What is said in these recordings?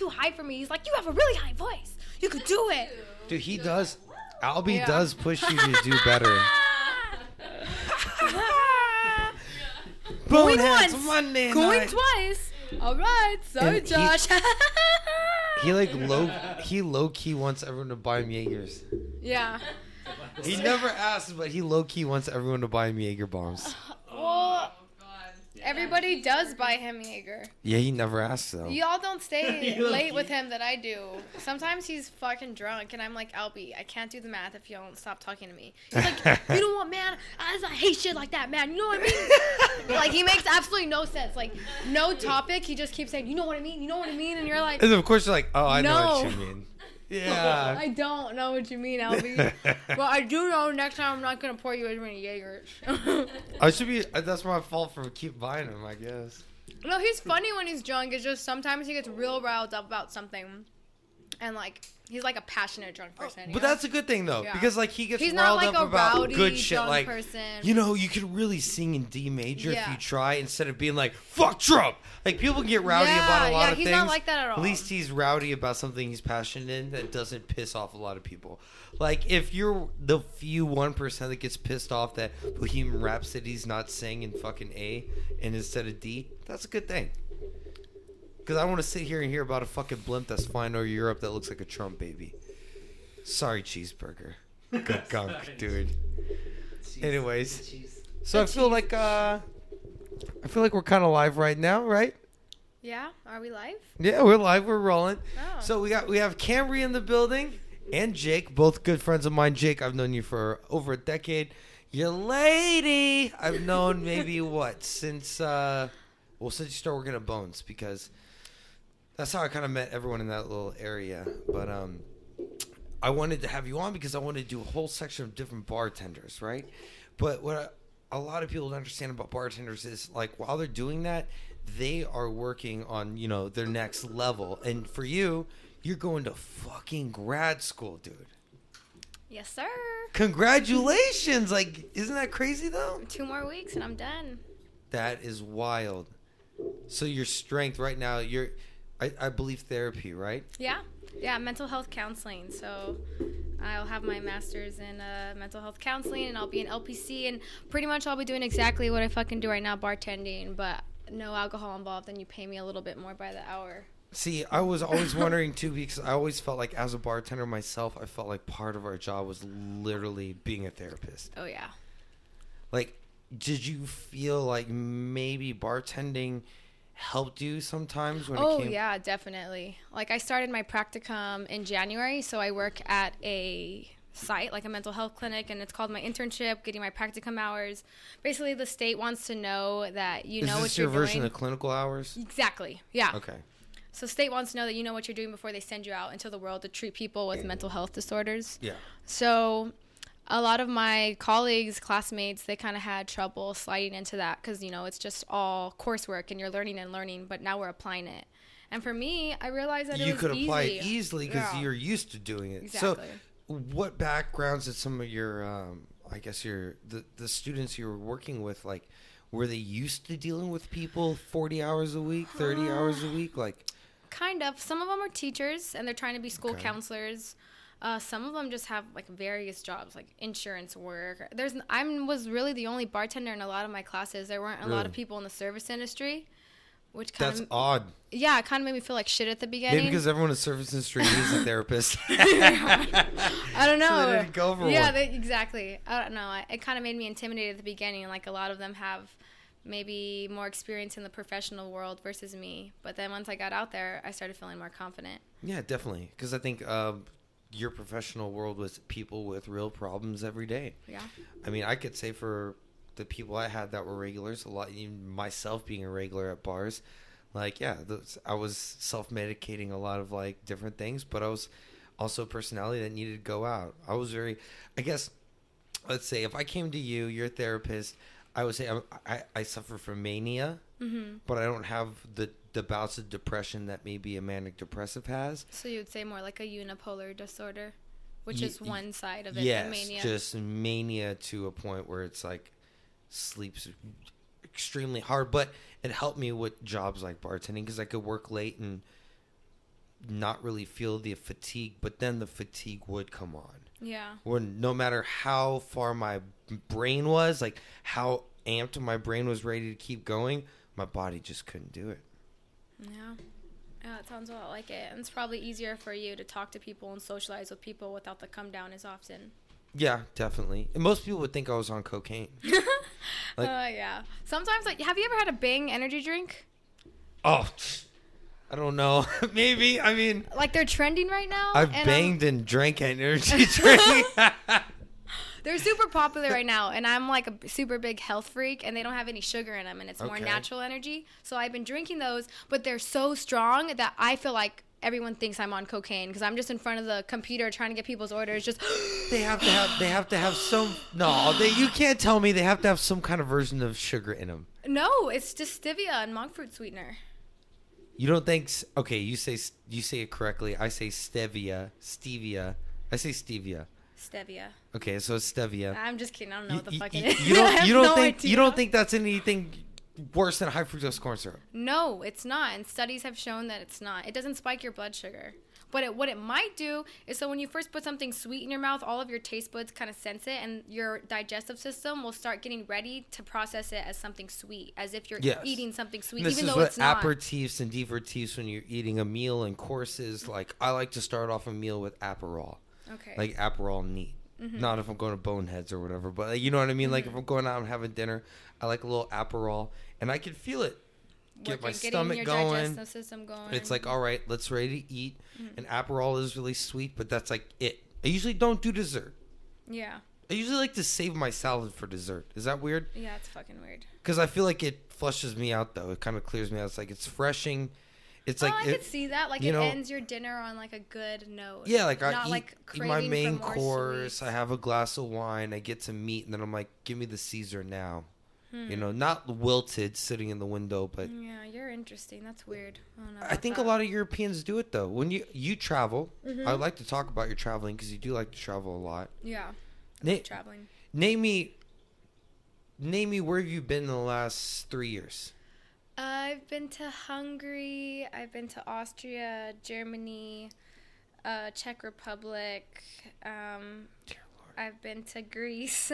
too high for me. He's like, you have a really high voice. You could do it. Dude, he does. Albie does push you to do better. Boneheads, going once, Monday going night. Twice. All right, so Josh. He low-key wants everyone to buy him Jägers. Yeah. He never asks, but he low-key wants everyone to buy him Jäger bombs. Well, everybody does buy him Jäger. Yeah, he never asks, though. Y'all don't stay late with him that I do. Sometimes he's fucking drunk, and I'm like, Albie, I can't do the math if you don't stop talking to me. He's like, you know what, man? I hate shit like that, man. You know what I mean? Like, he makes absolutely no sense. Like, no topic. He just keeps saying, you know what I mean? You know what I mean? And you're like... And of course you're like, oh, I know what you mean. Yeah. I don't know what you mean, Albie. But I do know next time I'm not going to pour you as many Jägers. I should be... That's my fault for keep buying him, I guess. No, he's funny when he's drunk. It's just sometimes he gets real riled up about something. And, like, he's like a passionate drunk person. But that's a good thing, though. Yeah. Because, like, he gets riled up about good shit. Like, you know, you could really sing in D major if you try instead of being like, fuck Trump. Like, people get rowdy about a lot of things. Yeah, he's not like that at all. At least he's rowdy about something he's passionate in that doesn't piss off a lot of people. Like, if you're the few 1% that gets pissed off that Bohemian Rhapsody's not sang in fucking A and instead of D, that's a good thing. Because I want to sit here and hear about a fucking blimp that's flying over Europe that looks like a Trump baby. Sorry, cheeseburger. Good gunk, dude. Cheese. Anyways, cheese. So I feel like we're kind of live right now, right? Yeah, are we live? Yeah, we're live. We're rolling. Oh. So we have Camry in the building and Jake, both good friends of mine. Jake, I've known you for over a decade. Your lady, I've known maybe what since since you started working at Bones, because that's how I kind of met everyone in that little area. But I wanted to have you on because I wanted to do a whole section of different bartenders, right? But what a lot of people don't understand about bartenders is, like, while they're doing that, they are working on, you know, their next level. And for you, you're going to fucking grad school, dude. Yes, sir. Congratulations. Like, isn't that crazy, though? 2 more weeks and I'm done. That is wild. So your strength right now, you're... I believe therapy, right? Yeah. Yeah, mental health counseling. So I'll have my master's in mental health counseling, and I'll be an LPC, and pretty much I'll be doing exactly what I fucking do right now, bartending, but no alcohol involved, and you pay me a little bit more by the hour. See, I was always wondering, too, because I always felt like as a bartender myself, I felt like part of our job was literally being a therapist. Oh, yeah. Like, did you feel like maybe bartending helped you sometimes when it came? Oh, yeah, definitely. Like, I started my practicum in January, so I work at a site, like a mental health clinic, and it's called my internship, getting my practicum hours. Basically, the state wants to know that you know what you're doing. Is this your version of clinical hours? Exactly, yeah. Okay. So state wants to know that you know what you're doing before they send you out into the world to treat people with mental health disorders. Yeah. So... a lot of my colleagues, classmates, they kind of had trouble sliding into that because, you know, it's just all coursework and you're learning and learning, but now we're applying it. And for me, I realized that it was easy. You could apply it easily because you're used to doing it. Exactly. So what backgrounds did some of your, I guess, the students you were working with, like, were they used to dealing with people 40 hours a week, 30 hours a week? Like, kind of. Some of them are teachers and they're trying to be school counselors. Some of them just have, like, various jobs, like insurance work. I was really the only bartender in a lot of my classes. There weren't a lot of people in the service industry, which kind of... That's odd. Yeah, it kind of made me feel like shit at the beginning. Maybe because everyone in the service industry needs a therapist. I don't know. So they didn't go for one. Yeah, exactly. I don't know. It kind of made me intimidated at the beginning. Like, a lot of them have maybe more experience in the professional world versus me. But then once I got out there, I started feeling more confident. Yeah, definitely. Because I think... your professional world was people with real problems every day. Yeah. I mean, I could say for the people I had that were regulars, a lot, even myself being a regular at bars, like, I was self-medicating a lot of, like, different things, but I was also a personality that needed to go out. I was very, I guess, let's say if I came to you, your therapist, I would say I suffer from mania, but I don't have the bouts of depression that maybe a manic depressive has. So you would say more like a unipolar disorder, which is one side of it. Yes, mania. Just mania to a point where it's like sleeps extremely hard. But it helped me with jobs like bartending because I could work late and not really feel the fatigue, but then the fatigue would come on. Yeah. When no matter how far my brain was, like how amped my brain was ready to keep going, my body just couldn't do it. Yeah. Yeah, it sounds a lot like it. And it's probably easier for you to talk to people and socialize with people without the come down as often. Yeah, definitely. And most people would think I was on cocaine. Oh, yeah. Sometimes, like, have you ever had a Bang energy drink? Oh, I don't know. Maybe. I mean, like, they're trending right now. I've banged and drank energy drink. They're super popular right now, and I'm like a super big health freak, and they don't have any sugar in them, and it's more natural energy. So I've been drinking those, but they're so strong that I feel like everyone thinks I'm on cocaine because I'm just in front of the computer trying to get people's orders. Just they have to have some. No, you can't tell me they have to have some kind of version of sugar in them. No, it's just stevia and monk fruit sweetener. You don't think? Okay, you say it correctly. I say stevia. I say stevia. Stevia. Okay, so it's stevia. I'm just kidding. I don't know what the fuck it is. You don't think that's anything worse than high fructose corn syrup? No, it's not. And studies have shown that it's not. It doesn't spike your blood sugar. But what it might do is, so when you first put something sweet in your mouth, all of your taste buds kind of sense it, and your digestive system will start getting ready to process it as something sweet, as if you're eating something sweet, even though it's not. This is what aperitifs and divertifs when you're eating a meal and courses. Like, I like to start off a meal with Aperol. Okay. Like Aperol neat. Mm-hmm. Not if I'm going to Boneheads or whatever, but like, you know what I mean? Mm-hmm. Like if I'm going out and having dinner, I like a little Aperol, and I can feel it. Get my stomach going. Digestive system going. It's like, all right, let's ready to eat. Mm-hmm. And Aperol is really sweet, but that's like it. I usually don't do dessert. Yeah. I usually like to save my salad for dessert. Is that weird? Yeah, it's fucking weird. Because I feel like it flushes me out, though. It kind of clears me out. It's like it's refreshing. It's like I could see that. Like, it ends your dinner on like a good note. Yeah, like I eat like my main course. Sweets. I have a glass of wine. I get to meat, and then I'm like, give me the Caesar now. Hmm. You know, not wilted, sitting in the window, but yeah, you're interesting. That's weird. I don't know. I think a lot of Europeans do it though. When you travel, mm-hmm. I like to talk about your traveling because you do like to travel a lot. Yeah, traveling. Name me where have you been in the last 3 years? I've been to Hungary, I've been to Austria, Germany, Czech Republic, I've been to Greece,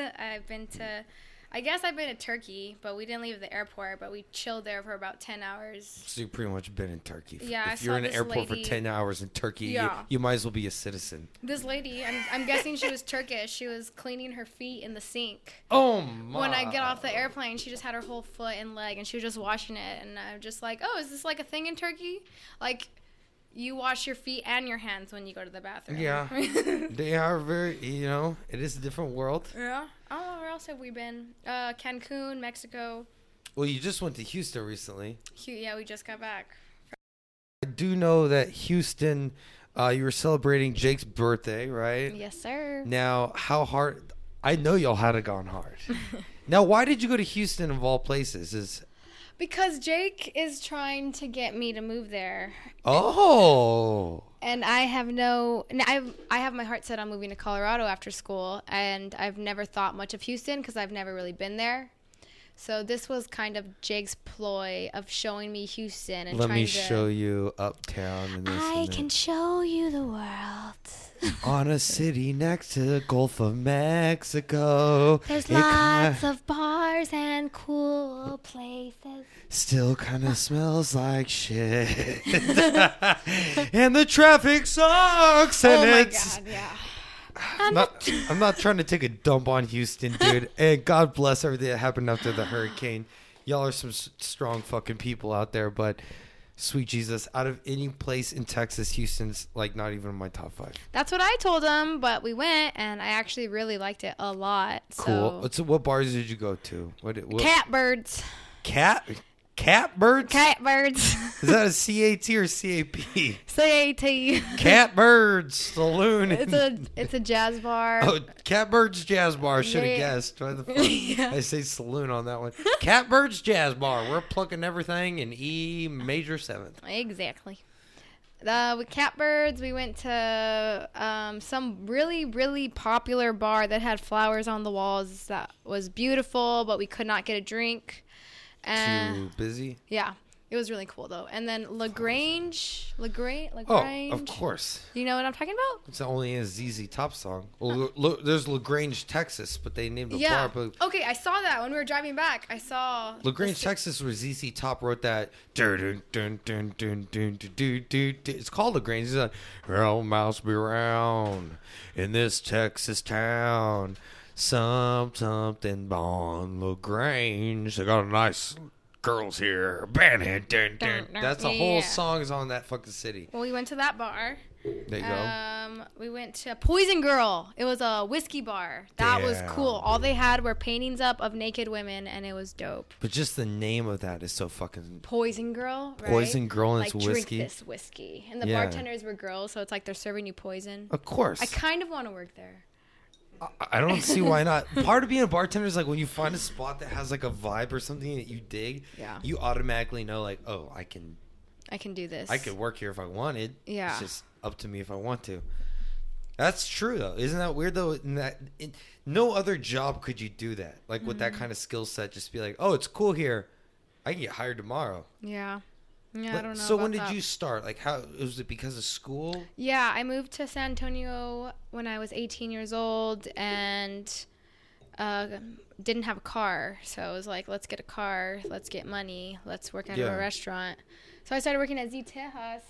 I guess I've been to Turkey, but we didn't leave the airport, but we chilled there for about 10 hours. So you've pretty much been in Turkey. Yeah, if you're in an airport for 10 hours in Turkey, you might as well be a citizen. This lady, I'm guessing she was Turkish. She was cleaning her feet in the sink. Oh, my. When I get off the airplane, she just had her whole foot and leg, and she was just washing it. And I'm just like, oh, is this like a thing in Turkey? Like, you wash your feet and your hands when you go to the bathroom. Yeah. They are very, it is a different world. Yeah. Oh, where else have we been? Cancun, Mexico. Well, you just went to Houston recently. Yeah, we just got back. I do know that Houston, you were celebrating Jake's birthday, right? Yes, sir. Now, how hard? I know y'all had it gone hard. Now, why did you go to Houston of all places? Because Jake is trying to get me to move there. Oh. And I have my heart set on moving to Colorado after school, and I've never thought much of Houston because I've never really been there. So this was kind of Jake's ploy of showing me Houston and show you uptown. And I can show you the world. On a city next to the Gulf of Mexico. There's lots of bars and cool places. Still kind of smells like shit. And the traffic sucks. And God, yeah. I'm not trying to take a dump on Houston, dude. And God bless everything that happened after the hurricane. Y'all are some strong fucking people out there, but sweet Jesus, out of any place in Texas, Houston's like not even in my top 5. That's what I told them, but we went, and I actually really liked it a lot. Cool. So what bars did you go to? What? Catbirds. Catbirds? Catbirds. Is that a C-A-T or C-A-P? C-A-T. Catbirds Saloon. It's a jazz bar. Oh, Catbirds Jazz Bar. Should have guessed. Why the fuck? Yeah. I say saloon on that one. Catbirds Jazz Bar. We're plucking everything in E major 7th. Exactly. With Catbirds, we went to some really, really popular bar that had flowers on the walls that was beautiful, but we could not get a drink. Too busy? Yeah. It was really cool though. And then LaGrange. Oh, of course. You know what I'm talking about? It's only a ZZ Top song. Well, there's LaGrange, Texas, but they named a bar. But okay, I saw that when we were driving back. I saw LaGrange, Texas, where ZZ Top wrote that. It's called LaGrange. It's like, "Round mouse be round in this Texas town. Something on LaGrange. They got a nice." Girls here. That's a whole song is on that fucking city. Well, we went to that bar. There you go. We went to Poison Girl. It was a whiskey bar. That was cool. All they had were paintings up of naked women, and it was dope. But just the name of that is so fucking... Poison Girl, right? Poison Girl, and like, it's whiskey. Drink this whiskey. And the bartenders were girls, so it's like they're serving you poison. Of course. I kind of want to work there. I don't see why not. Part of being a bartender is like when you find a spot that has like a vibe or something that you dig, you automatically know like, oh, I can do this. I could work here if I wanted. Yeah. It's just up to me if I want to. That's true though. Isn't that weird though? No other job could you do that. Like with that kind of skill set, just be like, oh, it's cool here. I can get hired tomorrow. Yeah. Yeah, I don't know. So when did you start? Like, how was it? Because of school? Yeah, I moved to San Antonio when I was 18 years old and didn't have a car. So I was like, let's get a car, let's get money, let's work out of a restaurant. So I started working at Z Tejas,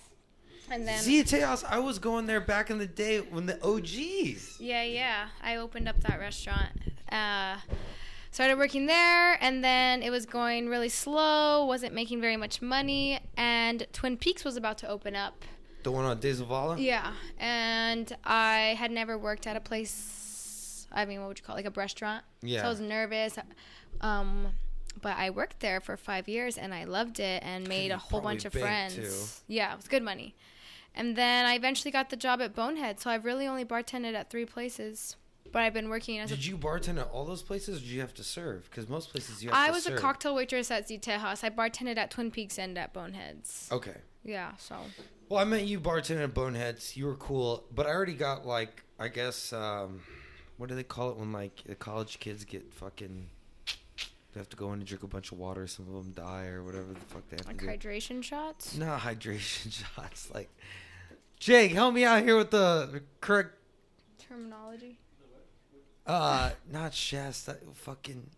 and then Z Tejas. I was going there back in the day when the OGs. Yeah. I opened up that restaurant. Started working there, and then it was going really slow, wasn't making very much money, and Twin Peaks was about to open up. The one on Dezavala? Yeah, and I had never worked at a place, I mean, what would you call it, like a restaurant? Yeah. So I was nervous, but I worked there for 5 years, and I loved it and made a whole bunch of friends. Too. Yeah, it was good money. And then I eventually got the job at Bonehead, so I've really only bartended at 3 places. But I've been working as... Did you bartend at all those places, or did you have to serve? Because most places you have to serve. I was a cocktail waitress at Z Tejas. I bartended at Twin Peaks and at Boneheads. Okay. Yeah, so... Well, I meant you bartended at Boneheads. You were cool. But I already got, like, I guess... what do they call it when, like, the college kids get fucking... They have to go in and drink a bunch of water. Some of them die or whatever the fuck they have to do. Like hydration shots? No, hydration shots. Like, Jake, help me out here with the correct... Terminology? Not Shasta, that fucking...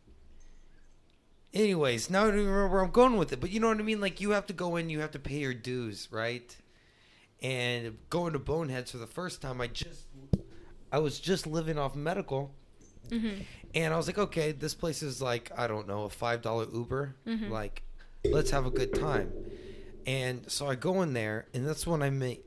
Anyways, now I don't even remember where I'm going with it, but you know what I mean? Like, you have to go in, you have to pay your dues, right? And going to Boneheads for the first time, I was just living off medical, and I was like, okay, this place is like, I don't know, a $5 Uber. Like, let's have a good time. And so I go in there, and that's when I met...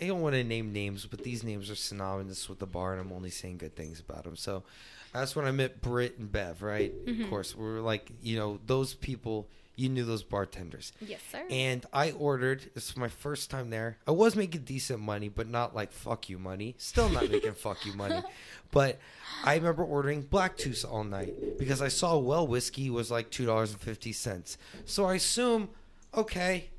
I don't want to name names, but these names are synonymous with the bar, and I'm only saying good things about them. So that's when I met Britt and Bev, right? Of course. We were like, you know, those people, you knew those bartenders. Yes, sir. And I ordered. This was my first time there. I was making decent money, but not like fuck you money. Still not making fuck you money. But I remember ordering Black Tooth all night because I saw well whiskey was like $2.50. So I assume, okay,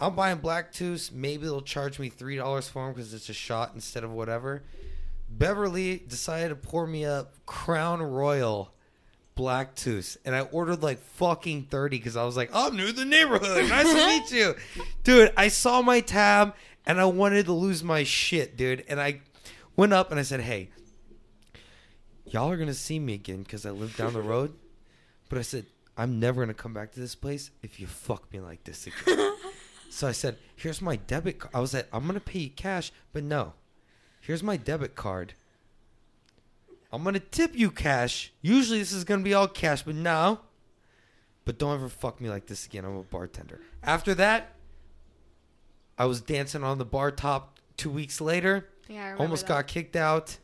I'm buying Black Tooth. Maybe they'll charge me $3 for them because it's a shot instead of whatever. Beverly decided to pour me up Crown Royal Black Tooth. And I ordered like fucking 30 because I was like, I'm new to the neighborhood. Nice to meet you. Dude, I saw my tab and I wanted to lose my shit, dude. And I went up and I said, hey, y'all are going to see me again because I live down the road. But I said, I'm never going to come back to this place if you fuck me like this again. So I said, here's my debit card. I was like, I'm going to pay you cash, but no. Here's my debit card. I'm going to tip you cash. Usually this is going to be all cash, but no. But don't ever fuck me like this again. I'm a bartender. After that, I was dancing on the bar top 2 weeks later. Yeah, I remember Almost got kicked out.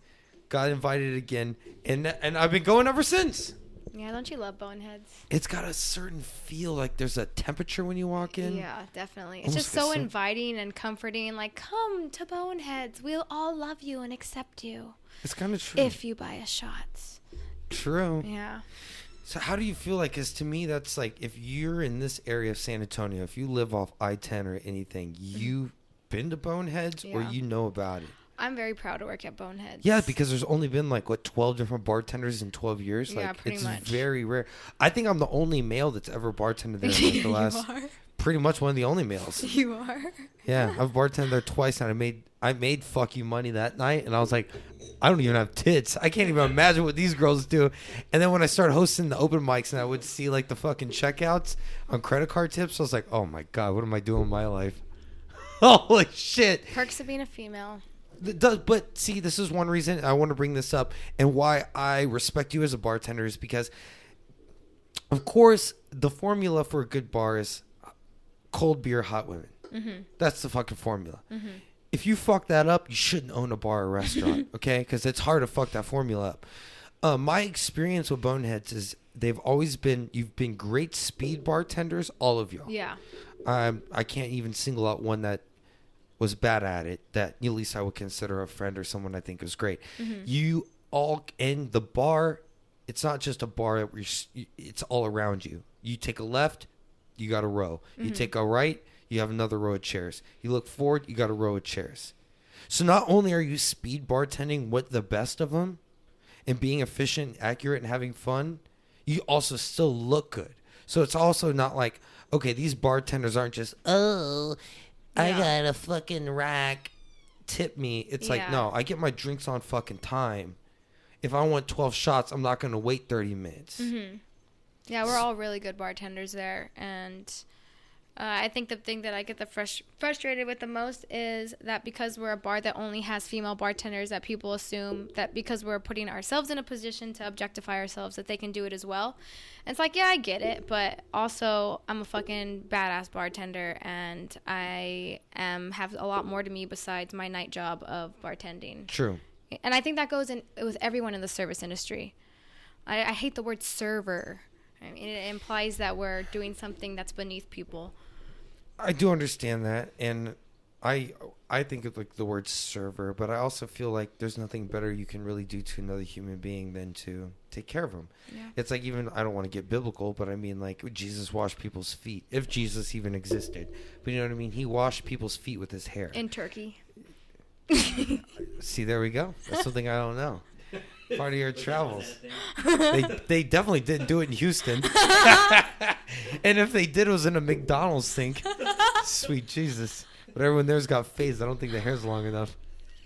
Got invited again. And I've been going ever since. Yeah, don't you love Boneheads? It's got a certain feel, like there's a temperature when you walk in. Yeah, definitely. It's just so inviting and comforting. Like, come to Boneheads. We'll all love you and accept you. It's kind of true. If you buy us shots. True. Yeah. So how do you feel like this? To me, that's like if you're in this area of San Antonio, if you live off I-10 or anything, you've been to Boneheads or you know about it. I'm very proud to work at Boneheads. Yeah, because there's only been like, what, 12 different bartenders in 12 years? Yeah, like, pretty much. It's very rare. I think I'm the only male that's ever bartended there. Like, the last, you are? Pretty much one of the only males. You are? Yeah, I've bartended there twice, and I made fuck you money that night, and I was like, I don't even have tits. I can't even imagine what these girls do. And then when I started hosting the open mics and I would see like the fucking checkouts on credit card tips, I was like, oh my God, what am I doing with my life? Holy shit. Perks of being a female. But see, this is one reason I want to bring this up and why I respect you as a bartender is because, of course, the formula for a good bar is cold beer, hot women. Mm-hmm. That's the fucking formula. Mm-hmm. If you fuck that up, you shouldn't own a bar or restaurant, okay? Because it's hard to fuck that formula up. My experience with Boneheads is they've always been, you've been great speed bartenders, all of y'all. Yeah. I can't even single out one that was bad at it, that at least I would consider a friend or someone I think was great. Mm-hmm. You all, and the bar, it's not just a bar, it's all around you. You take a left, you got a row. Mm-hmm. You take a right, you have another row of chairs. You look forward, you got a row of chairs. So not only are you speed bartending with the best of them and being efficient, accurate, and having fun, you also still look good. So it's also not like, okay, these bartenders aren't just, oh, I got a fucking rack, tip me. It's like, no, I get my drinks on fucking time. If I want 12 shots, I'm not going to wait 30 minutes. Mm-hmm. Yeah, we're all really good bartenders there, and... I think the thing that I get the frustrated with the most is that because we're a bar that only has female bartenders, that people assume that because we're putting ourselves in a position to objectify ourselves that they can do it as well. And it's like, yeah, I get it, but also I'm a fucking badass bartender, and I have a lot more to me besides my night job of bartending. True. And I think that goes in with everyone in the service industry. I hate the word server. I mean, it implies that we're doing something that's beneath people. I do understand that, and I think of like the word server, but I also feel like there's nothing better you can really do to another human being than to take care of them. Yeah. It's like, even, I don't want to get biblical, but I mean, like, Jesus washed people's feet, if Jesus even existed. But you know what I mean? He washed people's feet with his hair. In Turkey. See, there we go. That's something I don't know. Part of your travels. They definitely didn't do it in Houston. And if they did, it was in a McDonald's sink. Sweet Jesus. But everyone there's got fades. I don't think the hair's long enough.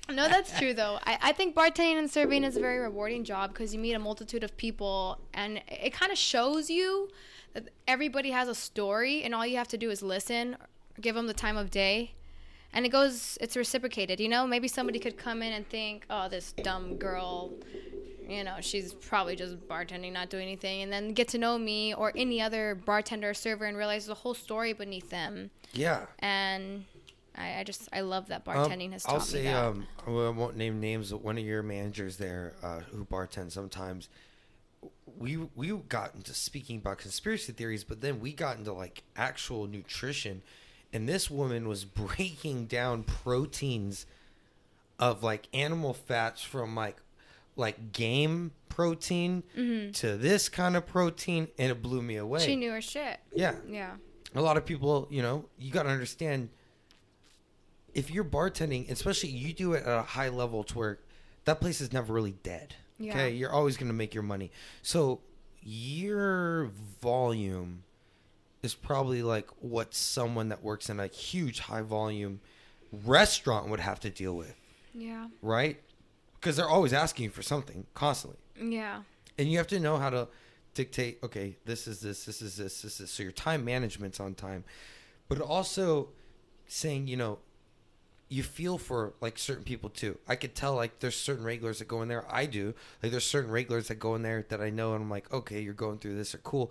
No, that's true, though. I think bartending and serving is a very rewarding job because you meet a multitude of people, and it kind of shows you that everybody has a story, and all you have to do is listen, give them the time of day. And it goes, it's reciprocated, you know? Maybe somebody could come in and think, oh, this dumb girl, you know, she's probably just bartending, not doing anything. And then get to know me or any other bartender or server and realize the whole story beneath them. Yeah. And I love that bartending has taught me that. I'll say, I won't name names, but one of your managers there who bartends sometimes, we got into speaking about conspiracy theories, but then we got into, like, actual nutrition. And this woman was breaking down proteins of, like, animal fats from, like game protein to this kind of protein, and it blew me away. She knew her shit. Yeah. Yeah. A lot of people, you know, you got to understand, if you're bartending, especially you do it at a high level to where that place is never really dead. Yeah. Okay? You're always going to make your money. So your volume is probably like what someone that works in a huge high volume restaurant would have to deal with. Yeah. Right? Because they're always asking you for something constantly. Yeah. And you have to know how to dictate, okay, this is this, this is this, this is this. So your time management's on time. But also saying, you know, you feel for, like, certain people too. I could tell, like, there's certain regulars that go in there. I do. Like, there's certain regulars that go in there that I know, and I'm like, okay, you're going through this, or cool.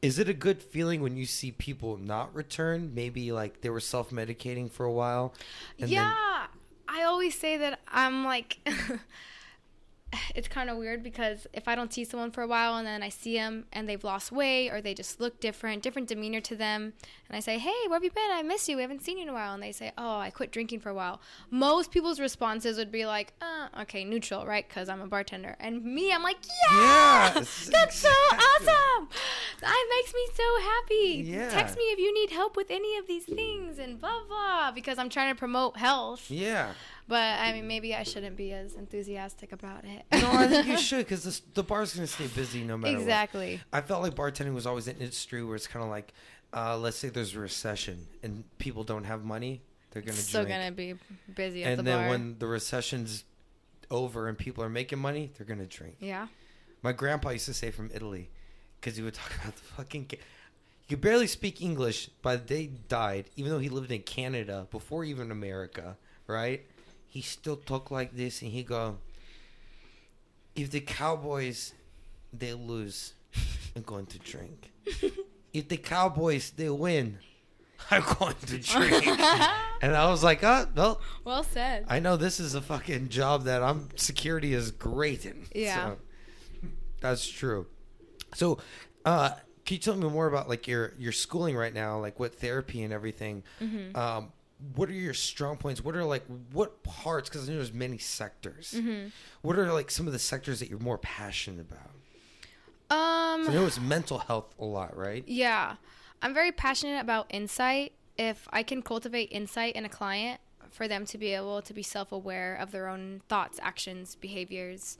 Is it a good feeling when you see people not return? Maybe, like, they were self-medicating for a while? And yeah. Then... I always say that I'm, like, it's kind of weird because if I don't see someone for a while and then I see them and they've lost weight or they just look different demeanor to them, and I say, hey, where have you been? I miss you. We haven't seen you in a while. And they say, oh, I quit drinking for a while. Most people's responses would be like, okay, neutral, right? Because I'm a bartender. And me, I'm like, yes! That's so awesome! That makes me so happy. Yeah. Text me if you need help with any of these things and blah, blah, because I'm trying to promote health. Yeah. But, I mean, maybe I shouldn't be as enthusiastic about it. No, I think you should, because the bar's going to stay busy no matter what. Exactly. I felt like bartending was always an industry where it's kind of like, let's say there's a recession and people don't have money. They're going to drink. Still going to be busy at the bar. And then when the recession's over and people are making money, they're going to drink. Yeah. My grandpa used to say from Italy, because he would talk about the fucking... He could barely speak English by the day he died, even though he lived in Canada before even America, right? He still talked like this, and he go, if the Cowboys, they lose, I'm going to drink. If the Cowboys, they win, I'm going to drink. And I was like, oh, well. Well said. I know this is a fucking job that I'm security is great in. Yeah. So, that's true. So, can you tell me more about like your schooling right now, like what therapy and everything? Mm-hmm. What are your strong points? What are like what parts? Because I know there's many sectors. Mm-hmm. What are like some of the sectors that you're more passionate about? So I know it's mental health a lot, right? Yeah, I'm very passionate about insight. If I can cultivate insight in a client for them to be able to be self-aware of their own thoughts, actions, behaviors.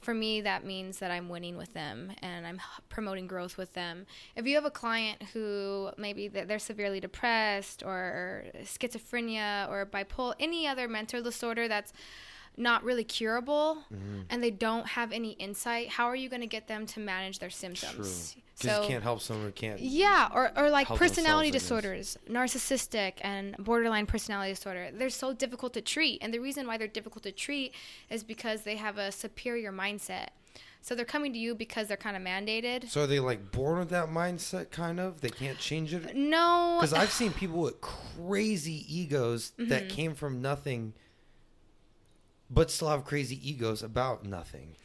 For me, that means that I'm winning with them and I'm promoting growth with them. If you have a client who maybe they're severely depressed or schizophrenia or bipolar, any other mental disorder that's not really curable, mm-hmm. and they don't have any insight, how are you going to get them to manage their symptoms? True. So you can't help someone who can't. Yeah, or like personality disorders, narcissistic and borderline personality disorder. They're so difficult to treat. And the reason why they're difficult to treat is because they have a superior mindset. So they're coming to you because they're kind of mandated. So are they like born with that mindset kind of? They can't change it? No. Because I've seen people with crazy egos mm-hmm. that came from nothing but still have crazy egos about nothing.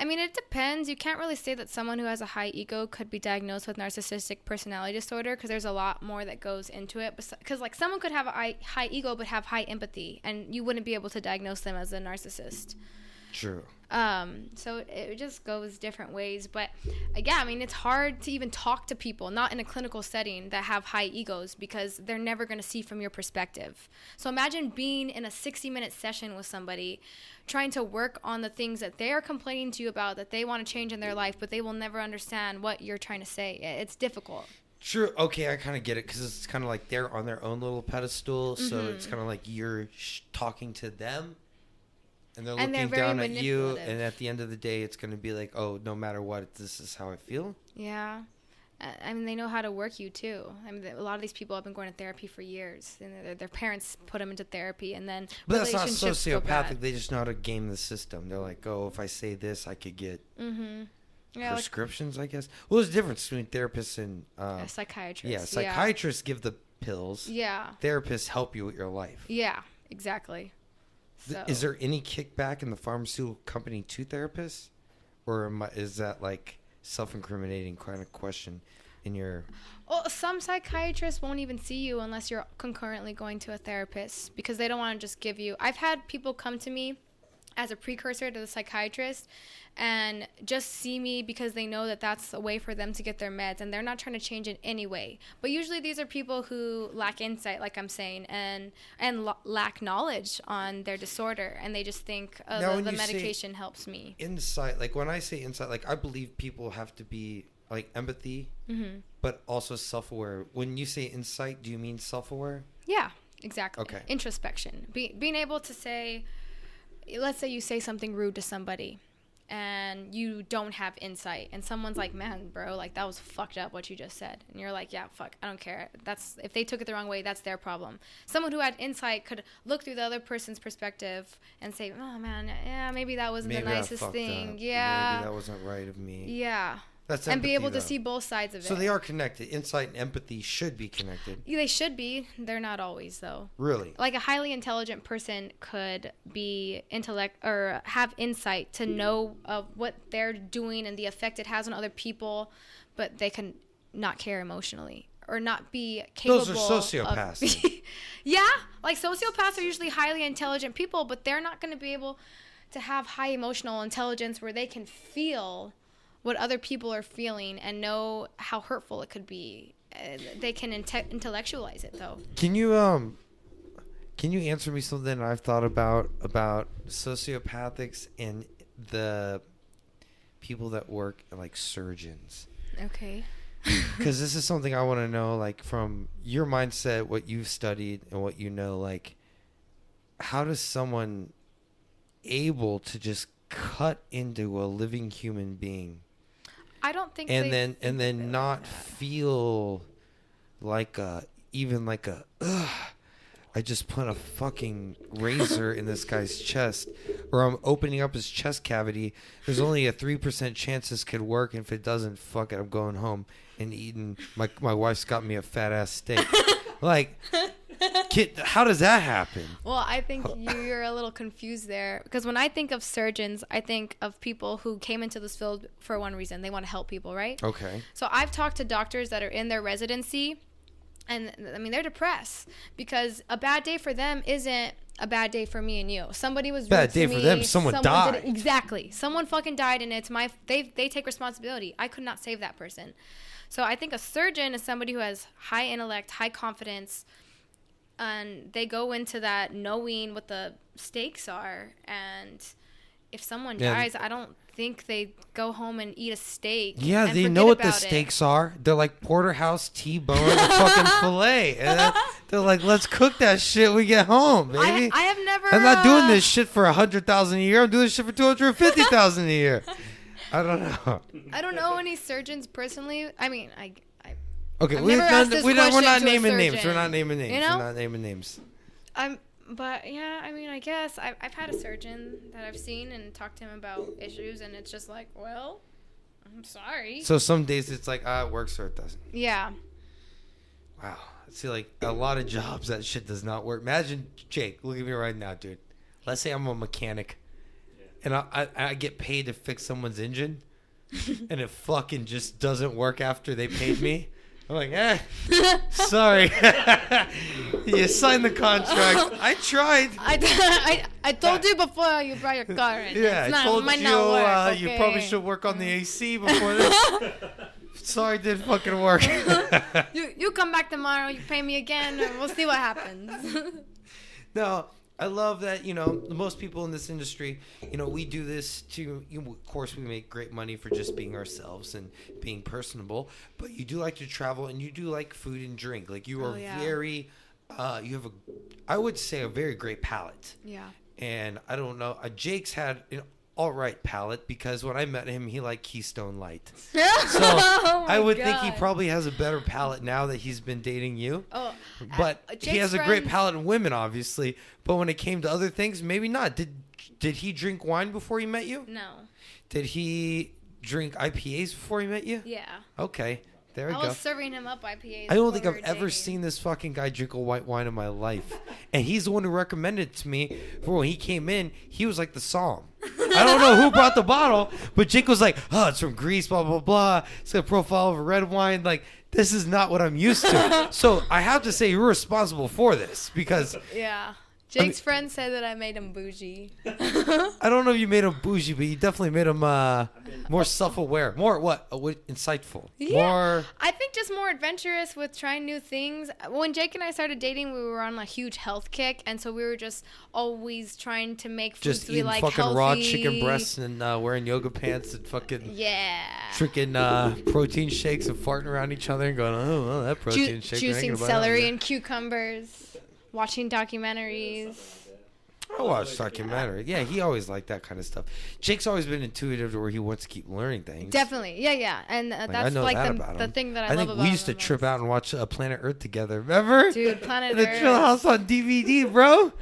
I mean, it depends. You can't really say that someone who has a high ego could be diagnosed with narcissistic personality disorder because there's a lot more that goes into it. Because, like, someone could have a high ego but have high empathy, and you wouldn't be able to diagnose them as a narcissist. True. So it just goes different ways. But, yeah, I mean, it's hard to even talk to people, not in a clinical setting, that have high egos because they're never going to see from your perspective. So imagine being in a 60-minute session with somebody trying to work on the things that they are complaining to you about that they want to change in their life, but they will never understand what you're trying to say. It's difficult. True. Okay, I kind of get it because it's kind of like they're on their own little pedestal. Mm-hmm. So it's kind of like you're talking to them. And they're looking down at you, and at the end of the day, it's going to be like, oh, no matter what, this is how I feel. Yeah. I mean, they know how to work you, too. I mean, a lot of these people have been going to therapy for years, and their parents put them into therapy, and then relationships go bad. But that's not sociopathic. They just know how to game the system. They're like, oh, if I say this, I could get prescriptions, I guess. Well, there's a difference between therapists and... psychiatrists. Yeah, psychiatrists give the pills. Yeah. Therapists help you with your life. Yeah, exactly. So. Is there any kickback in the pharmaceutical company to therapists? Or is that like self-incriminating kind of question in your... Well, some psychiatrists won't even see you unless you're concurrently going to a therapist because they don't want to just give you... I've had people come to me as a precursor to the psychiatrist and just see me because they know that that's a way for them to get their meds and they're not trying to change in any way. But usually these are people who lack insight, like I'm saying, and lack knowledge on their disorder. And they just think, oh, now, the medication helps me. Insight, like when I say insight, like I believe people have to be like empathy, mm-hmm. but also self-aware. When you say insight, do you mean self-aware? Yeah, exactly. Okay. Introspection. Being able to say... Let's say you say something rude to somebody and you don't have insight and someone's like, man, bro, like that was fucked up what you just said. And you're like, yeah, fuck, I don't care. That's if they took it the wrong way, that's their problem. Someone who had insight could look through the other person's perspective and say, oh, man, yeah, maybe that wasn't the nicest thing. Up. Yeah. Maybe that wasn't right of me. Yeah. That's empathy, and be able to see both sides of it. So they are connected. Insight and empathy should be connected. Yeah, they should be. They're not always, though. Really? Like a highly intelligent person could be intellect or have insight to know of what they're doing and the effect it has on other people, but they can not care emotionally or not be capable. Those are sociopaths. Yeah, like sociopaths are usually highly intelligent people, but they're not going to be able to have high emotional intelligence where they can feel what other people are feeling and know how hurtful it could be. They can intellectualize it, though. Can you Can you answer me something I've thought about sociopathics and the people that work like surgeons? Okay. Because this is something I want to know, like, from your mindset, what you've studied and what you know, like, how does someone able to just cut into a living human being? I don't think and then not feel like even like a I just put a fucking razor in this guy's chest, or I'm opening up his chest cavity. There's only a 3% chance this could work, and if it doesn't, fuck it, I'm going home and eating. My wife's got me a fat ass steak. Like, kid, how does that happen? Well, I think you're a little confused there, because when I think of surgeons, I think of people who came into this field for one reason. They want to help people, right? Okay. So I've talked to doctors that are in their residency, and I mean, they're depressed because a bad day for them isn't a bad day for me and you. Somebody was rude bad day to me, for them. Someone died. Exactly. Someone fucking died, and it's my they take responsibility. I could not save that person. So I think a surgeon is somebody who has high intellect, high confidence, and they go into that knowing what the stakes are. And if someone dies, I don't think they go home and eat a steak. Yeah, and they know what the stakes are. They're like porterhouse, T-bone, and fucking filet. And they're like, let's cook that shit when we get home, baby. I have never... I'm not doing this shit for $100,000 a year. I'm doing this shit for $250,000 a year. I don't know. I don't know any surgeons personally. I mean, okay, we're not naming names. We're not naming names. You know? We're not naming names. But yeah, I mean, I guess I've had a surgeon that I've seen and talked to him about issues, and it's just like, well, I'm sorry. So some days it's like, it works or it doesn't. Yeah. Wow. See, like a lot of jobs, that shit does not work. Imagine, Jake, look at me right now, dude. Let's say I'm a mechanic, and I get paid to fix someone's engine, and it fucking just doesn't work after they paid me. I'm like, sorry. You signed the contract. I tried. I told you before you brought your car in. Yeah, it's not, I told might you not work, okay. You probably should work on the AC before this. Sorry, it didn't fucking work. You come back tomorrow, you pay me again, and we'll see what happens. No, I love that, you know, most people in this industry, you know, we do this to, you know, of course, we make great money for just being ourselves and being personable, but you do like to travel and you do like food and drink. Like, you are very, you have I would say a very great palate. Yeah. And I don't know, Jake's had an all right palate, because when I met him, he liked Keystone Light. So I would think he probably has a better palate now that he's been dating you. Oh, but he has a great palate in women, obviously. But when it came to other things, maybe not. Did he drink wine before he met you? No. Did he drink IPAs before he met you? Yeah. Okay. There we go. I was serving him up IPAs. I don't think I've ever seen this fucking guy drink a white wine in my life. And he's the one who recommended it to me. For when he came in, he was like the Psalm. I don't know who brought the bottle, but Jake was like, it's from Greece, blah, blah, blah. It's got a profile of a red wine. Like, this is not what I'm used to. So I have to say, you're responsible for this, because... Yeah. Jake's friend said that I made him bougie. I don't know if you made him bougie, but you definitely made him more self-aware. More insightful. Yeah. More... I think just more adventurous with trying new things. When Jake and I started dating, we were on a huge health kick, and so we were just always trying to make foods we like healthy. Just eating fucking raw chicken breasts and wearing yoga pants and fucking... Yeah. Drinking protein shakes and farting around each other and going, oh, well, that protein shake... Juicing celery and cucumbers. Watching documentaries. I watch documentaries. Yeah, he always liked that kind of stuff. Jake's always been intuitive to where he wants to keep learning things. Definitely. Yeah. And that's like the thing that I love about him. I think we used to trip out and watch Planet Earth together. Remember? Dude, Planet Earth. The Chill House on DVD, bro.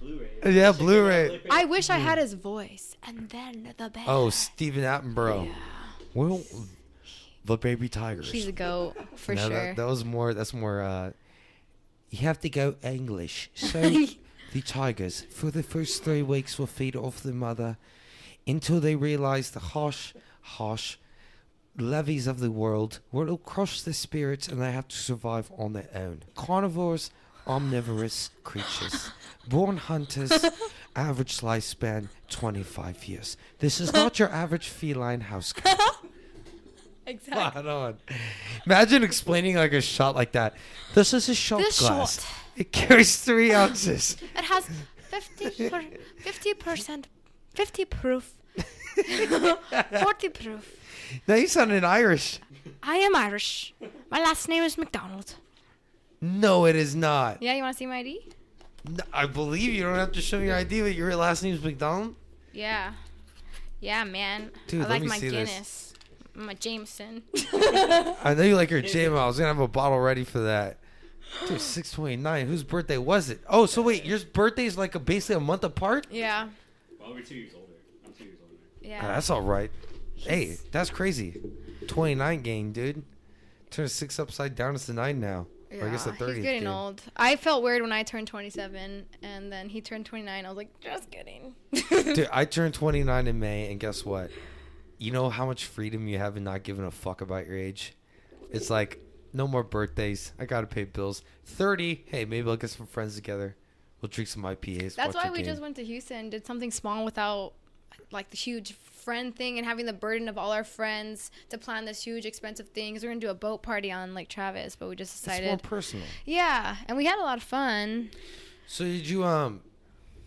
Blu-ray. Yeah, Blu-ray. I wish I had his voice. And then the band. Oh, Stephen Attenborough. Yeah. Well, the Baby Tigers. He's a goat, for sure. That's more... You have to go English. So the tigers, for the first 3 weeks, will feed off the mother until they realize the harsh levies of the world will crush their spirits, and they have to survive on their own. Carnivores, omnivorous creatures. Born hunters, average lifespan, 25 years. This is not your average feline house cat. Exactly. Right on. Imagine explaining like a shot like that. This is a shot glass. Shot. It carries 3 ounces. It has 50%, 50 proof, 40 proof. Now you sounded Irish. I am Irish. My last name is McDonald. No, it is not. Yeah, you want to see my ID? No, I believe you don't have to show your ID, but your last name is McDonald? Yeah. Yeah, man. Dude, I like my Guinness. My Jameson. I know you like your Jameson. I was going to have a bottle ready for that. Dude, 6/29. Whose birthday was it? Oh, so wait. Your birthday is like basically a month apart? Yeah. Well, we're 2 years older. I'm 2 years older. Yeah. That's all right. Jeez. Hey, that's crazy. 29 game, dude. Turn 6 upside down. It's the 9 now. Yeah, I guess the 30th. He's getting old. I felt weird when I turned 27, and then he turned 29. I was like, just kidding. Dude, I turned 29 in May, and guess what? You know how much freedom you have in not giving a fuck about your age? It's like, no more birthdays. I got to pay bills. 30, hey, maybe I'll get some friends together. We'll drink some IPAs. That's why we just went to Houston and did something small without, like, the huge friend thing and having the burden of all our friends to plan this huge expensive thing, because we're gonna do a boat party on Lake Travis, but we just decided it's more personal. Yeah, and we had a lot of fun. So did you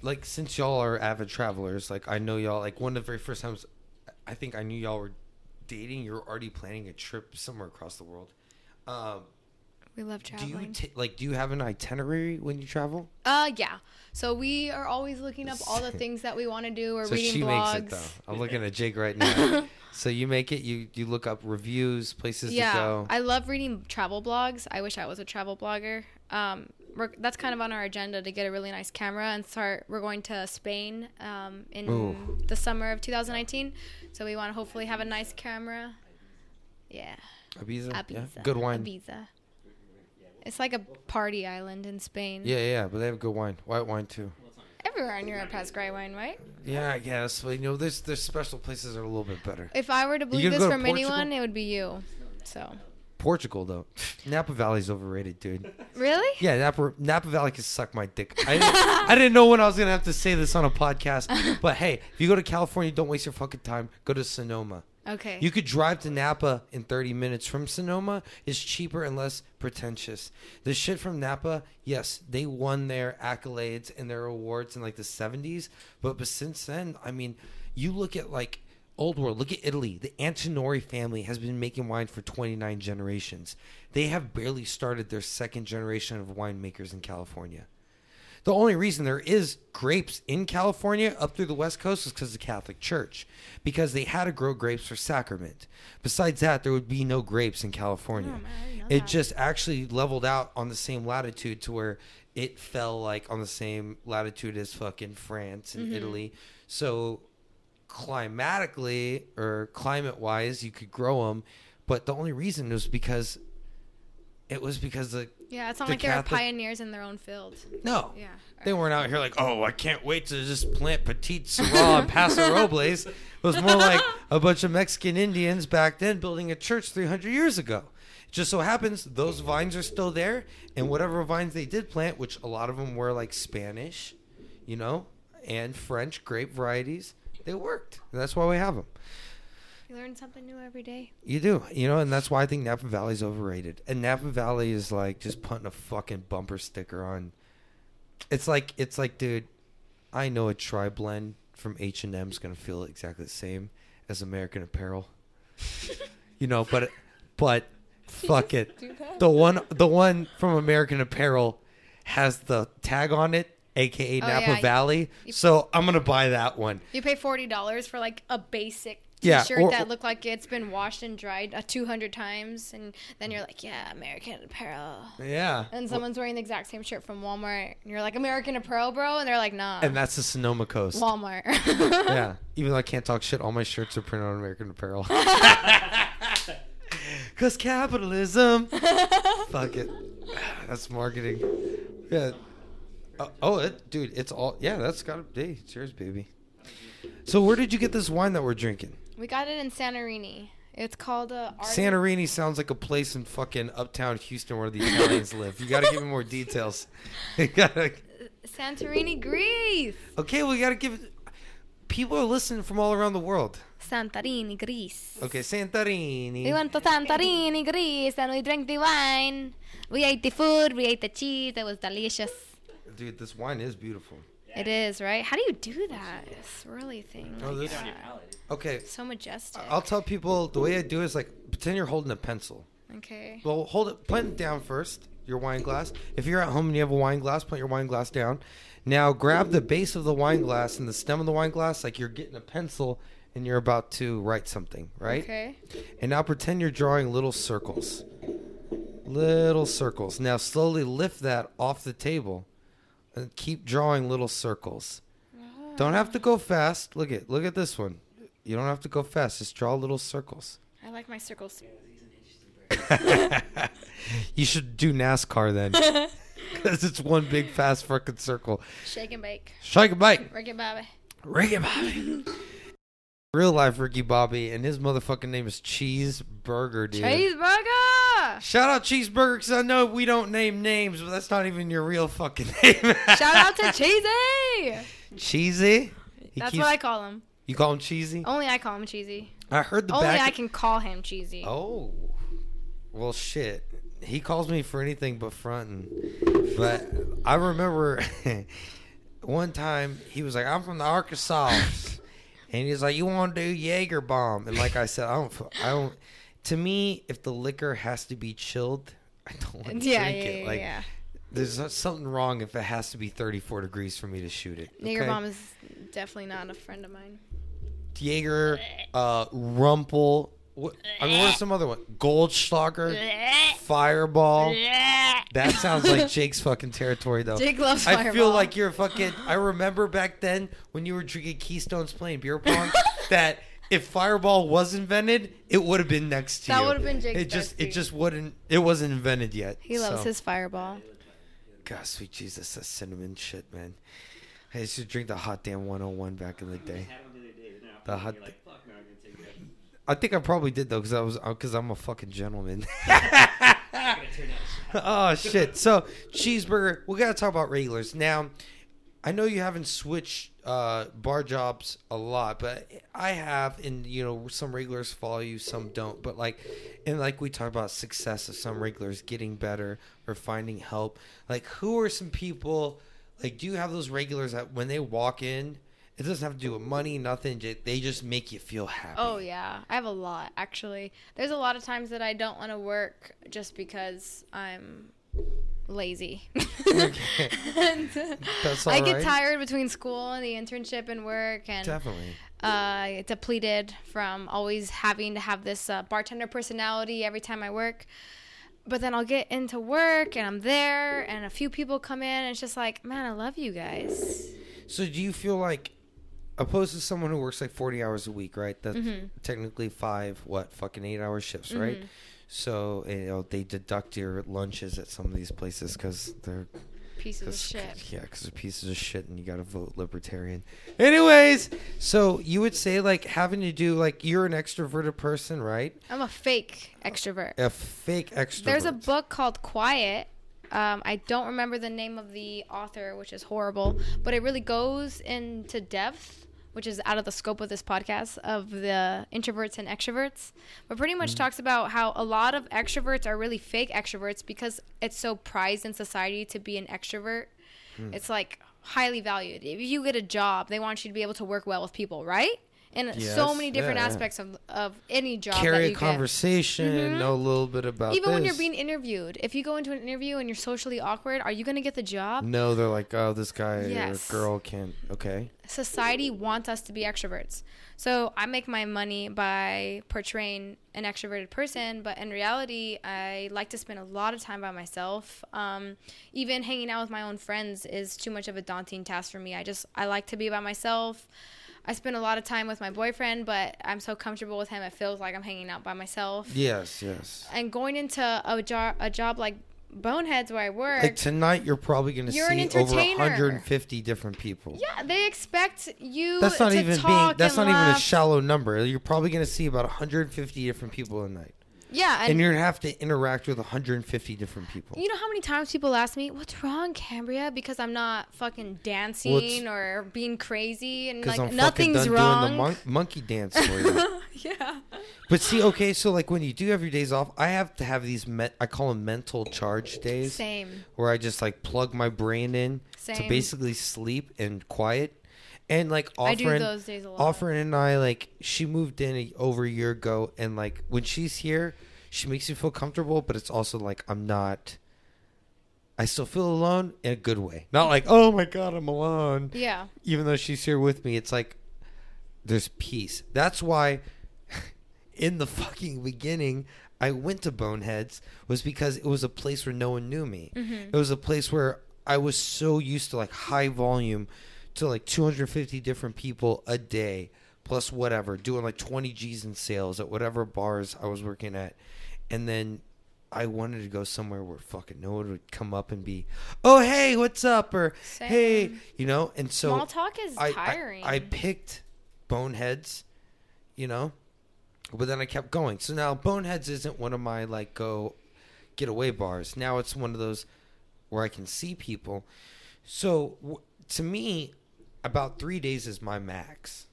like, since y'all are avid travelers, like I know y'all, like one of the very first times I think I knew y'all were dating, you're already planning a trip somewhere across the world. We love traveling. Do you do you have an itinerary when you travel? Yeah. So we are always looking up all the things that we want to do. Or so reading blogs. So she makes it, though. I'm looking at Jake right now. So you make it. You look up reviews, places to go. I love reading travel blogs. I wish I was a travel blogger. That's kind of on our agenda to get a really nice camera and start. We're going to Spain in the summer of 2019. So we want to hopefully have a nice camera. Yeah. Ibiza. Yeah. Good wine. Ibiza. It's like a party island in Spain. Yeah, but they have good wine. White wine, too. Everywhere in Europe has great wine, right? Yeah, I guess. But, there's special places that are a little bit better. If I were to believe this from anyone, it would be you. So Portugal, though. Napa Valley's overrated, dude. Really? Yeah, Napa Valley can suck my dick. I didn't know when I was going to have to say this on a podcast. But, hey, if you go to California, don't waste your fucking time. Go to Sonoma. Okay. You could drive to Napa in 30 minutes from Sonoma. It's cheaper and less pretentious. The shit from Napa, yes, they won their accolades and their awards in like the 70s. But since then, I mean, you look at like old world. Look at Italy. The Antinori family has been making wine for 29 generations. They have barely started their second generation of winemakers in California. The only reason there is grapes in California up through the West Coast is because of the Catholic Church, because they had to grow grapes for sacrament. Besides that, there would be no grapes in California. Oh, man, I didn't know that. It just actually leveled out on the same latitude to where it fell like on the same latitude as fucking France and Italy. So climatically or climate-wise, you could grow them, but the only reason was because the it's not like they were pioneers in their own field. No. Yeah. They weren't out here like, oh, I can't wait to just plant Petit Syrah and Paso Robles. It was more like a bunch of Mexican Indians back then building a church 300 years ago. Just so happens those vines are still there, and whatever vines they did plant, which a lot of them were like Spanish, and French grape varieties, they worked. And that's why we have them. You learn something new every day. You do. And that's why I think Napa Valley's overrated. And Napa Valley is like just putting a fucking bumper sticker on. It's like, dude, I know a tri blend from H&M's going to feel exactly the same as American Apparel. But fuck it. The one from American Apparel has the tag on it. AKA Napa Valley. So I'm going to buy that one. You pay $40 for like a basic T-shirt that look like it's been washed and dried 200 times, and then you're like, yeah, American Apparel. Yeah. And someone's wearing the exact same shirt from Walmart, and you're like, American Apparel, bro? And they're like, nah. And that's the Sonoma Coast. Walmart. Yeah. Even though I can't talk shit, all my shirts are printed on American Apparel. Because capitalism. Fuck it. That's marketing. Yeah. Dude, it's all... Yeah, that's got to be... Cheers, baby. So where did you get this wine that we're drinking? We got it in Santorini. It's called Santorini sounds like a place in fucking uptown Houston where the Italians live. You got to give me more details. Santorini, Greece. Okay, we got to give... People are listening from all around the world. Santorini, Greece. Okay, Santorini. We went to Santorini, Greece, and we drank the wine. We ate the food. We ate the cheese. It was delicious. Dude, this wine is beautiful. Yeah. It is, right? How do you do that? It's really thing. Oh, like that. Okay. So majestic. I'll tell people the way I do it is like pretend you're holding a pencil. Okay. Well, hold it. Plant it down first. Your wine glass. If you're at home and you have a wine glass, plant your wine glass down. Now grab the base of the wine glass and the stem of the wine glass like you're getting a pencil and you're about to write something, right? Okay. And now pretend you're drawing little circles. Little circles. Now slowly lift that off the table and keep drawing little circles. Wow. Don't have to go fast. Look at this one. You don't have to go fast. Just draw little circles. I like my circles. You should do NASCAR then. Because it's one big fast fucking circle. Shake and bake. Shake and bake. Ricky Bobby. Ricky Bobby. Real life Ricky Bobby, and his motherfucking name is Cheeseburger, dude. Cheeseburger! Shout out Cheeseburger, because I know we don't name names, but that's not even your real fucking name. Shout out to Cheesy! Cheesy? That's what I call him. You call him Cheesy? Only I call him Cheesy. I heard the Only I can call him Cheesy. Oh. Well, shit. He calls me for anything but fronting. But I remember one time he was like, I'm from the Arkansas. And he's like, you want to do Jäger bomb? And like I said, I don't. To me, if the liquor has to be chilled, I don't want to drink it. Like, there's something wrong if it has to be 34 degrees for me to shoot it. Jäger bomb is definitely not a friend of mine. Jäger, Rumpel. I mean, what's some other one? Goldschlager, Fireball. That sounds like Jake's fucking territory, though. Jake loves Fireball. I feel like you're fucking. I remember back then when you were drinking Keystones playing beer pong. That if Fireball was invented, it would have been next to you. That would have been Jake's. It just wouldn't. It wasn't invented yet. He loves his Fireball. God, sweet Jesus, that cinnamon shit, man. I used to drink the hot damn 101 back in the day. The hot. I think I probably did though, because I'm a fucking gentleman. Oh shit! So Cheeseburger, we gotta talk about regulars now. I know you haven't switched bar jobs a lot, but I have, and you know some regulars follow you, some don't. But like we talk about success of some regulars getting better or finding help. Like, who are some people? Like, do you have those regulars that when they walk in? It doesn't have to do with money, nothing. They just make you feel happy. Oh, yeah. I have a lot, actually. There's a lot of times that I don't want to work just because I'm lazy. Okay. That's all right. I get tired between school and the internship and work. And, definitely. I get depleted from always having to have this bartender personality every time I work. But then I'll get into work, and I'm there, and a few people come in, and it's just like, man, I love you guys. So do you feel like... Opposed to someone who works like 40 hours a week, right? That's technically 8-hour shifts, right? So, you know, they deduct your lunches at some of these places because they're... Pieces of shit. Yeah, because they're pieces of shit and you got to vote libertarian. Anyways, so you would say like having to do like you're an extroverted person, right? I'm a fake extrovert. A fake extrovert. There's a book called Quiet. I don't remember the name of the author, which is horrible, but it really goes into depth, which is out of the scope of this podcast, of the introverts and extroverts, but pretty much talks about how a lot of extroverts are really fake extroverts because it's so prized in society to be an extrovert. It's like highly valued. If you get a job, they want you to be able to work well with people, right? And so many different aspects of any job. Carry a conversation, know a little bit about this. Even when you're being interviewed. If you go into an interview and you're socially awkward, are you going to get the job? No, they're like, oh, this guy or girl can't. Okay. Society wants us to be extroverts. So I make my money by portraying an extroverted person. But in reality, I like to spend a lot of time by myself. Even hanging out with my own friends is too much of a daunting task for me. I like to be by myself. I spend a lot of time with my boyfriend, but I'm so comfortable with him, it feels like I'm hanging out by myself. Yes, yes. And going into a job like Boneheads where I work... Like tonight, you're probably going to see over 150 different people. Yeah, they expect you to talk and laugh. That's not even a shallow number. You're probably going to see about 150 different people a night. Yeah. And you have to interact with 150 different people. You know how many times people ask me, what's wrong, Cambria? Because I'm not fucking dancing or being crazy. And like, I'm nothing's wrong. Doing the monkey dance for you. Yeah. But see, okay, so like when you do have your days off, I have to have these, I call them mental charge days. Same. Where I just like plug my brain in to basically sleep and quiet. And like Offren and I, like, she moved in over a year ago, and like when she's here, she makes me feel comfortable, but it's also like I still feel alone in a good way. Not like, oh my God, I'm alone. Yeah. Even though she's here with me, it's like there's peace. That's why in the fucking beginning I went to Boneheads was because it was a place where no one knew me. Mm-hmm. It was a place where I was so used to like high volume. To like 250 different people a day, plus whatever, doing like 20 G's in sales at whatever bars I was working at. And then I wanted to go somewhere where fucking no one would come up and be, oh, hey, what's up? Or, same. Hey, you know? And so small talk is tiring. I picked Boneheads, you know? But then I kept going. So now Boneheads isn't one of my like go getaway bars. Now it's one of those where I can see people. So to me, about 3 days is my max.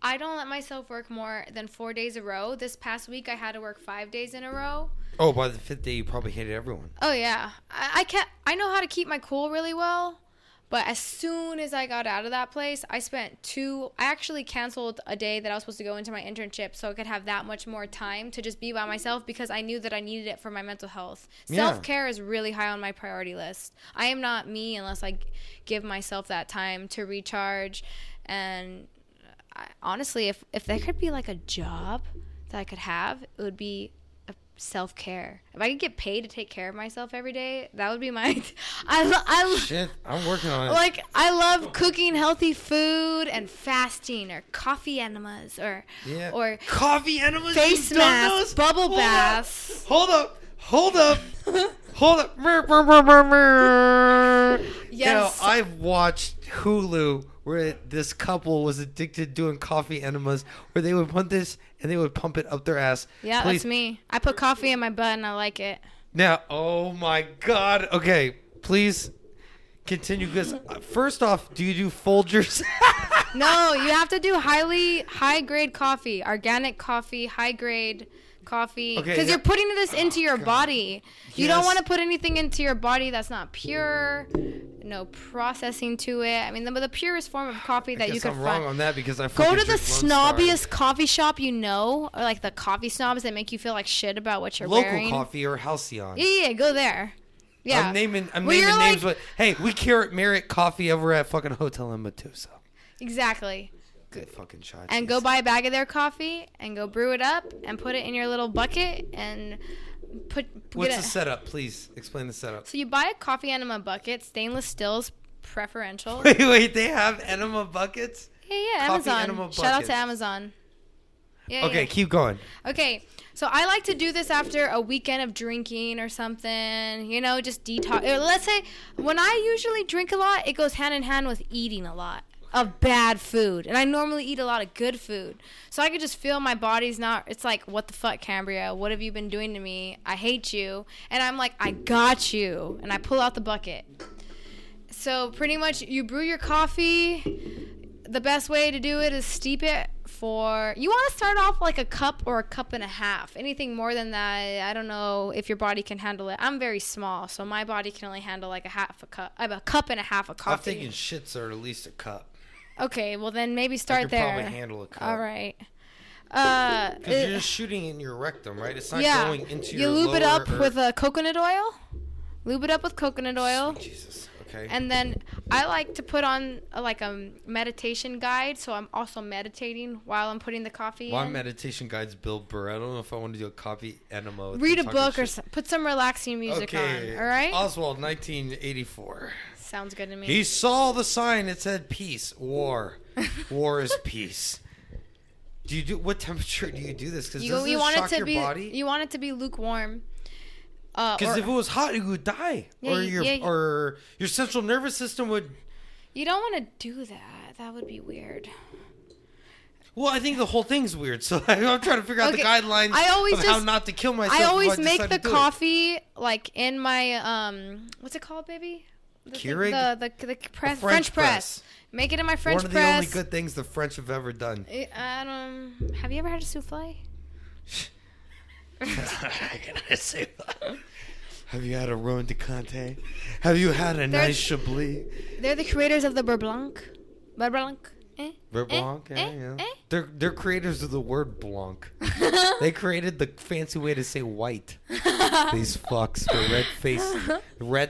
I don't let myself work more than 4 days a row. This past week, I had to work 5 days in a row. Oh, by the fifth day, you probably hated everyone. Oh, yeah. I know how to keep my cool really well, but as soon as I got out of that place, I actually canceled a day that I was supposed to go into my internship so I could have that much more time to just be by myself because I knew that I needed it for my mental health. Yeah. Self-care is really high on my priority list. I am not me unless I give myself that time to recharge. And honestly, if there could be like a job that I could have, it would be self-care. If I could get paid to take care of myself every day, that would be my shit, I'm working on it. Like, I love cooking healthy food and fasting or coffee enemas or coffee enemas, face masks, bubble baths. Hold up hold up. Yes. You know, I've watched Hulu where this couple was addicted to doing coffee enemas, where they would put this and they would pump it up their ass. Yeah, please. That's me. I put coffee in my butt and I like it. Now, oh my God. Okay, please continue. Because first off, do you do Folgers? No, you have to do high-grade coffee, organic coffee, high-grade coffee. Because you're putting this into your body. Yes. You don't want to put anything into your body that's not pure. No processing to it. I mean, the purest form of coffee that you could find. I'm wrong on that because I go to the snobbiest coffee shop, you know, or like the coffee snobs that make you feel like shit about what you're wearing. Local coffee or Halcyon. Yeah, go there. Yeah, I'm naming names. Like, but hey, we care at Marriott Coffee over at fucking Hotel in Matuso. Exactly. Good fucking shot. And go buy a bag of their coffee and go brew it up and put it in your little bucket and. What's the setup? Please explain the setup. So you buy a coffee enema bucket, stainless stills preferential. Wait, they have enema buckets? Yeah, coffee Amazon. Enema buckets. Shout out to Amazon. Yeah. Okay, keep going. Okay, so I like to do this after a weekend of drinking or something. You know, just detox. Let's say when I usually drink a lot, it goes hand in hand with eating a lot of bad food, and I normally eat a lot of good food, so I could just feel my body's not, it's like, what the fuck, Cambria, what have you been doing to me? I hate you. And I'm like, I got you. And I pull out the bucket. So pretty much you brew your coffee. The best way to do it is steep it for, you want to start off like a cup or a cup and a half. Anything more than that, I don't know if your body can handle it. I'm very small, so my body can only handle like a cup and a half of coffee. I'm thinking shits are at least a cup. Okay, well then maybe start there. I could probably handle a cup. All right. Because you're just shooting in your rectum, right? It's not going into your lower. You lube it up with coconut oil. Lube it up with coconut oil. Sweet Jesus. Okay. And then I like to put on a meditation guide, so I'm also meditating while I'm putting the coffee in. My meditation guide's Bill Burr. I don't know if I want to do a coffee enema. Read a book or put some relaxing music on. All right. Oswald, 1984. Sounds good to me. He saw the sign. It said peace, war. War is peace. What temperature do you do this? Because you want it to be. Body? You want it to be lukewarm. Because if it was hot, you would die, or your central nervous system would. You don't want to do that. That would be weird. Well, I think the whole thing's weird, so I'm trying to figure out the guidelines of how not to kill myself. I always make the coffee, like, in my, what's it called, baby? Keurig? The press, French press. Make it in my French press. One of the only good things the French have ever done. Have you ever had a souffle? Have you had a Rhone de Conte? Have you had a nice Chablis? They're the creators of the Beurre Blanc. Yeah. They're creators of the word blanc. They created the fancy way to say white. These fucks, their red face,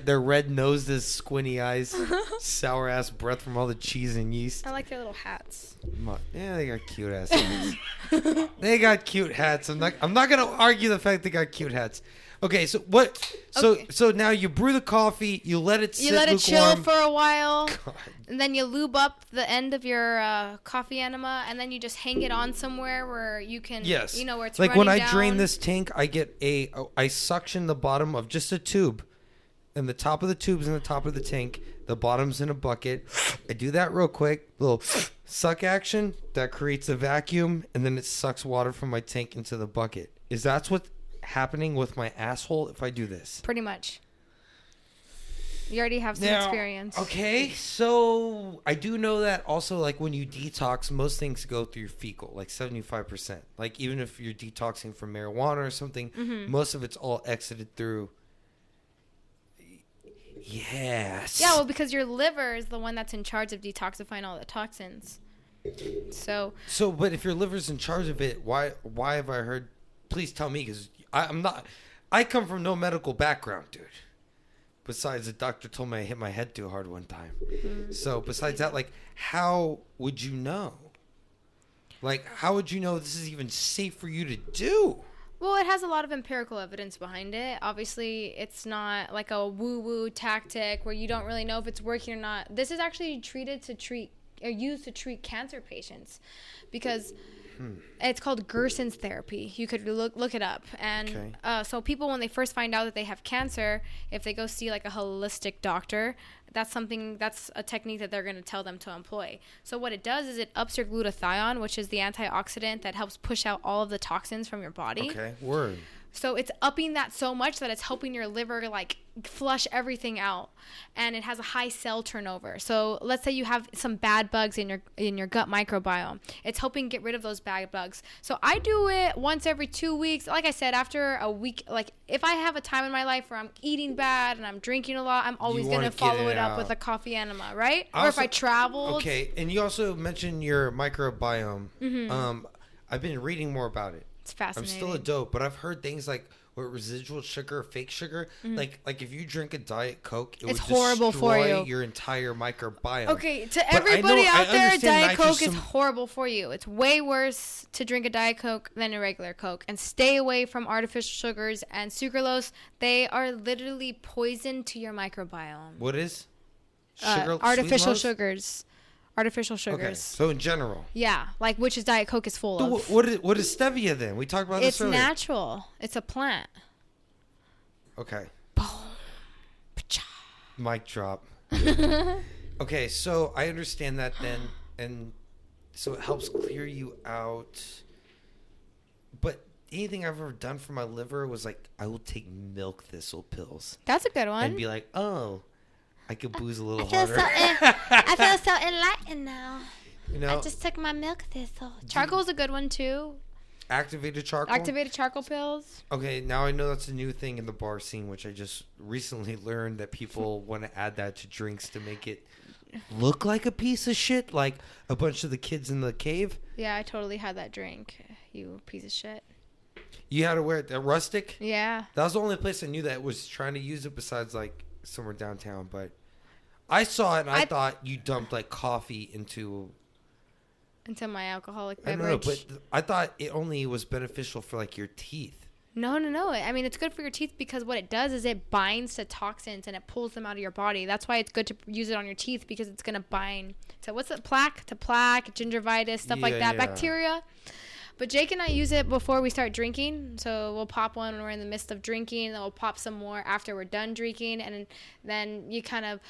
their red noses, squinty eyes, sour ass breath from all the cheese and yeast. I like their little hats. Yeah, they got cute ass hats. They got cute hats. I'm not gonna argue the fact they got cute hats. Okay, so what? So now you brew the coffee, you let it sit, chill for a while, and then you lube up the end of your coffee enema, and then you just hang it on somewhere where you can, where it's running down. Like when I drain this tank, I suction the bottom of just a tube, and the top of the tube's in the top of the tank, the bottom's in a bucket. I do that real quick, little suck action that creates a vacuum, and then it sucks water from my tank into the bucket. Is that what happening with my asshole if I do this? Pretty much. You already have some experience. Okay, so I do know that also, like, when you detox, most things go through your fecal, like 75%. Like, even if you're detoxing from marijuana or something, most of it's all exited through. Yes. Yeah, well, because your liver is the one that's in charge of detoxifying all the toxins. So, but if your liver's in charge of it, why have I heard? Please tell me, because I'm not. I come from no medical background, dude. Besides, the doctor told me I hit my head too hard one time. So besides that, like, how would you know? Like, how would you know this is even safe for you to do? Well, it has a lot of empirical evidence behind it. Obviously, it's not like a woo-woo tactic where you don't really know if it's working or not. This is actually used to treat cancer patients, because it's called Gerson's therapy. You could look it up. And so people, when they first find out that they have cancer, if they go see like a holistic doctor, that's a technique that they're going to tell them to employ. So what it does is it ups your glutathione, which is the antioxidant that helps push out all of the toxins from your body. Okay, word. So it's upping that so much that it's helping your liver, like, flush everything out, and it has a high cell turnover. So let's say you have some bad bugs in your gut microbiome. It's helping get rid of those bad bugs. So I do it once every 2 weeks. Like I said, after a week, like, if I have a time in my life where I'm eating bad and I'm drinking a lot, I'm always going to follow it up with a coffee enema, right? Or if I traveled. Okay, and you also mentioned your microbiome. I've been reading more about it. It's fascinating. I'm still a dope, but I've heard things like with residual sugar, fake sugar. Like if you drink a Diet Coke, it's horrible for you. Your entire microbiome. Okay, to everybody out there, Diet Coke is horrible for you. It's way worse to drink a Diet Coke than a regular Coke. And stay away from artificial sugars and sucralose. They are literally poison to your microbiome. What is? Artificial sugars. Artificial sugars. Okay, so in general. Yeah, like, which is Diet Coke is full of. What is stevia then? We talked about this earlier. It's natural. It's a plant. Okay. Boom. Pacha. Mic drop. Okay, so I understand that then, and so it helps clear you out. But anything I've ever done for my liver was like, I will take milk thistle pills. That's a good one. And be like, oh, I could booze a little harder. I feel so enlightened now. I just took my milk thistle. Charcoal's a good one, too. Activated charcoal pills. Okay, now I know that's a new thing in the bar scene, which I just recently learned that people want to add that to drinks to make it look like a piece of shit, like a bunch of the kids in the cave. Yeah, I totally had that drink, you piece of shit. You had to wear it, that rustic? Yeah. That was the only place I knew that was trying to use it besides, like, somewhere downtown, but I saw it and I thought you dumped like coffee into my alcoholic beverage. I don't know, but I thought it only was beneficial for like your teeth. No. I mean, it's good for your teeth because what it does is it binds to toxins and it pulls them out of your body. That's why it's good to use it on your teeth, because it's going to bind to plaque, gingivitis, stuff like that, bacteria. But Jake and I use it before we start drinking. So we'll pop one when we're in the midst of drinking, and then we'll pop some more after we're done drinking. And then you kind of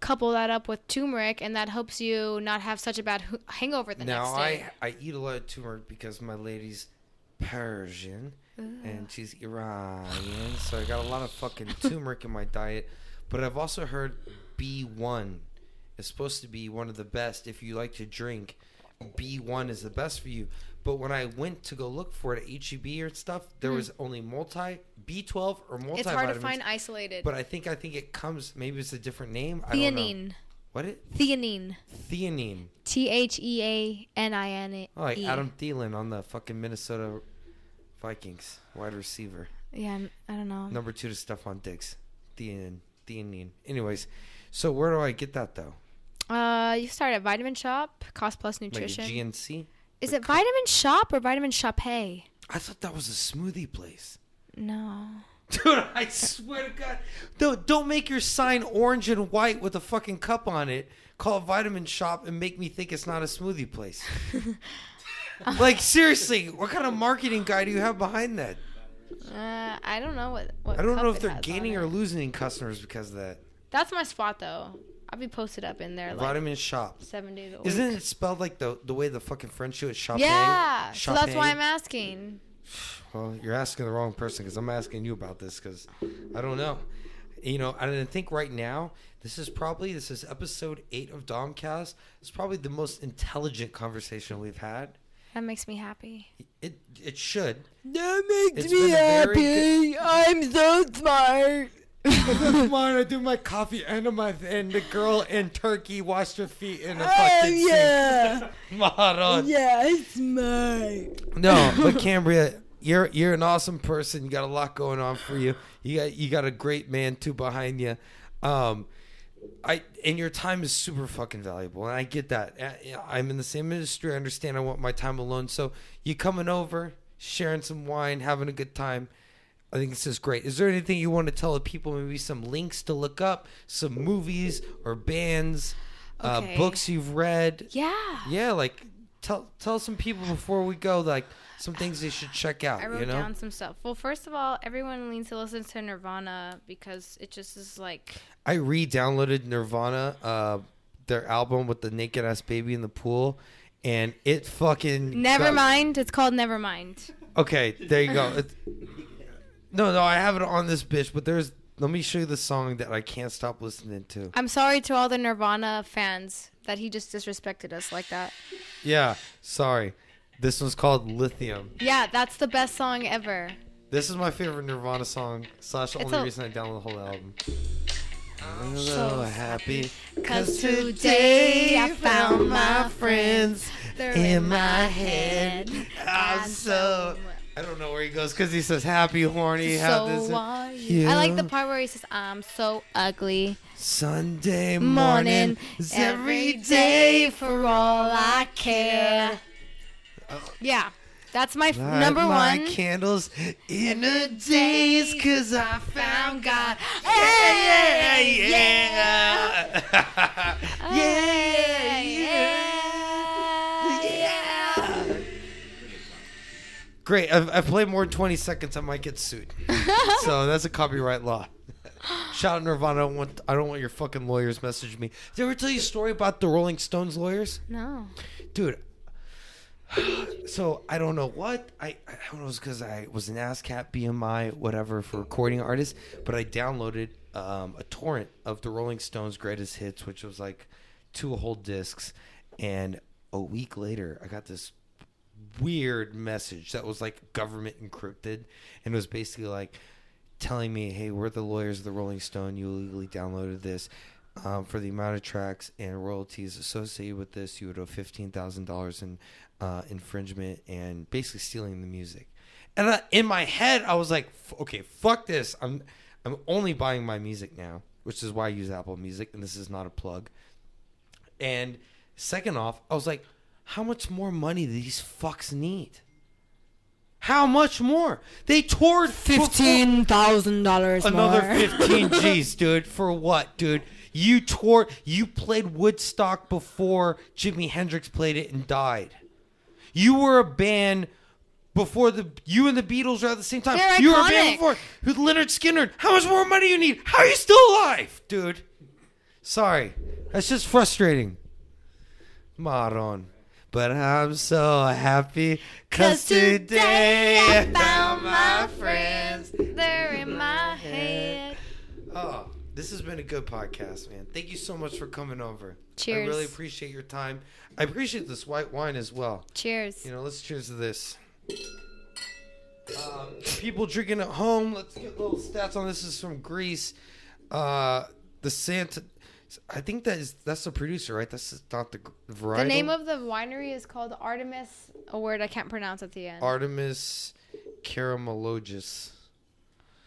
couple that up with turmeric, and that helps you not have such a bad hangover the next day. Now, I eat a lot of turmeric because my lady's Persian, and she's Iranian, so I got a lot of fucking turmeric in my diet. But I've also heard B1 is supposed to be one of the best. If you like to drink, B1 is the best for you. But when I went to go look for it at H-E-B or stuff, there was only multi B12 or multivitamins. It's hard to find isolated. But I think it comes, maybe it's a different name. Theanine. I don't know. What is it? Theanine. Theanine. Oh, like Adam Thielen on the fucking Minnesota Vikings, wide receiver. Yeah, I don't know. Number 2 to Stephon Diggs. Theanine. Anyways, so where do I get that, though? You start at Vitamin Shoppe, Cost Plus Nutrition. Like GNC? Is it Vitamin Shoppe or Vitamin Shoppe? I thought that was a smoothie place. No. Dude, I swear to God. Dude, don't make your sign orange and white with a fucking cup on it. Call it Vitamin Shoppe and make me think it's not a smoothie place. Like, seriously, what kind of marketing guy do you have behind that? I don't know what I don't know if they're gaining or losing customers because of that. That's my spot, though. I'll be posted up in there. Like Vitamin Shoppe. 7 days a week. Isn't it spelled like the way the fucking French do it? Shoppe? Yeah. Shoppe. So that's why I'm asking. Well, you're asking the wrong person because I'm asking you about this because I don't know. You know, I think right now, this is episode 8 of Domcast. It's probably the most intelligent conversation we've had. That makes me happy. It should. That makes me happy. I'm so smart. I do my coffee and the girl in Turkey washed her feet in a fucking sink. Yeah. Maron. Yeah, it's mine. No, but Cambria, you're an awesome person. You got a lot going on for you. You got a great man too behind you. And your time is super fucking valuable, and I get that. I'm in the same industry. I understand. I want my time alone. So you coming over, sharing some wine, having a good time. I think this is great. Is there anything you want to tell the people? Maybe some links to look up, some movies or bands, books you've read. Yeah. Yeah, like tell some people before we go, like some things they should check out. I wrote down some stuff. Well, first of all, everyone needs to listen to Nirvana because it just is like. I re-downloaded Nirvana, their album with the naked ass baby in the pool, and it fucking. Nevermind. It's called Nevermind. Okay, there you go. No, I have it on this bitch, but let me show you the song that I can't stop listening to. I'm sorry to all the Nirvana fans that he just disrespected us like that. Yeah, sorry. This one's called Lithium. Yeah, that's the best song ever. This is my favorite Nirvana song, / the only reason I downloaded the whole album. I'm so happy, cause today I found my friends. They're in my head. I'm so... I don't know where he goes because he says happy, horny. So this are you. I like the part where he says, I'm so ugly. Sunday morning is every day for all I care. Oh. Yeah, that's my number one. Light my candles in the days because I found God. Yeah, yeah, yeah. Yeah, yeah, yeah. Great. I've played more than 20 seconds. I might get sued. So that's a copyright law. Shout out Nirvana. I don't want your fucking lawyers messaging me. Did I ever tell you a story about the Rolling Stones lawyers? No. Dude. So I don't know what. I don't know if it was because I was an ASCAP, BMI, whatever for recording artists. But I downloaded a torrent of the Rolling Stones greatest hits, which was like 2 whole discs. And a week later, I got this weird message that was like government encrypted and was basically like telling me, hey, we're the lawyers of the Rolling Stone. You illegally downloaded this for the amount of tracks and royalties associated with this. You would owe $15,000 in infringement and basically stealing the music. And in my head, I was like, okay, fuck this. I'm only buying my music now, which is why I use Apple Music. And this is not a plug. And second off, I was like, how much more money do these fucks need? How much more? They toured $15,000 more. Another 15 G's, dude. For what, dude? You played Woodstock before Jimi Hendrix played it and died. You were a band before you and the Beatles were at the same time. They're you iconic. Were a band before with Leonard Skinner. How much more money you need? How are you still alive, dude? Sorry. That's just frustrating. Maron. But I'm so happy because today I found my friends. They're in my head. Oh, this has been a good podcast, man. Thank you so much for coming over. Cheers. I really appreciate your time. I appreciate this white wine as well. Cheers. You know, let's cheers to this. People drinking at home, let's get little stats on this. This is from Greece. The Santa... I think that's the producer, right? That's not the variety. The name of the winery is called Artemis, a word I can't pronounce at the end. Artemis Caramelogis.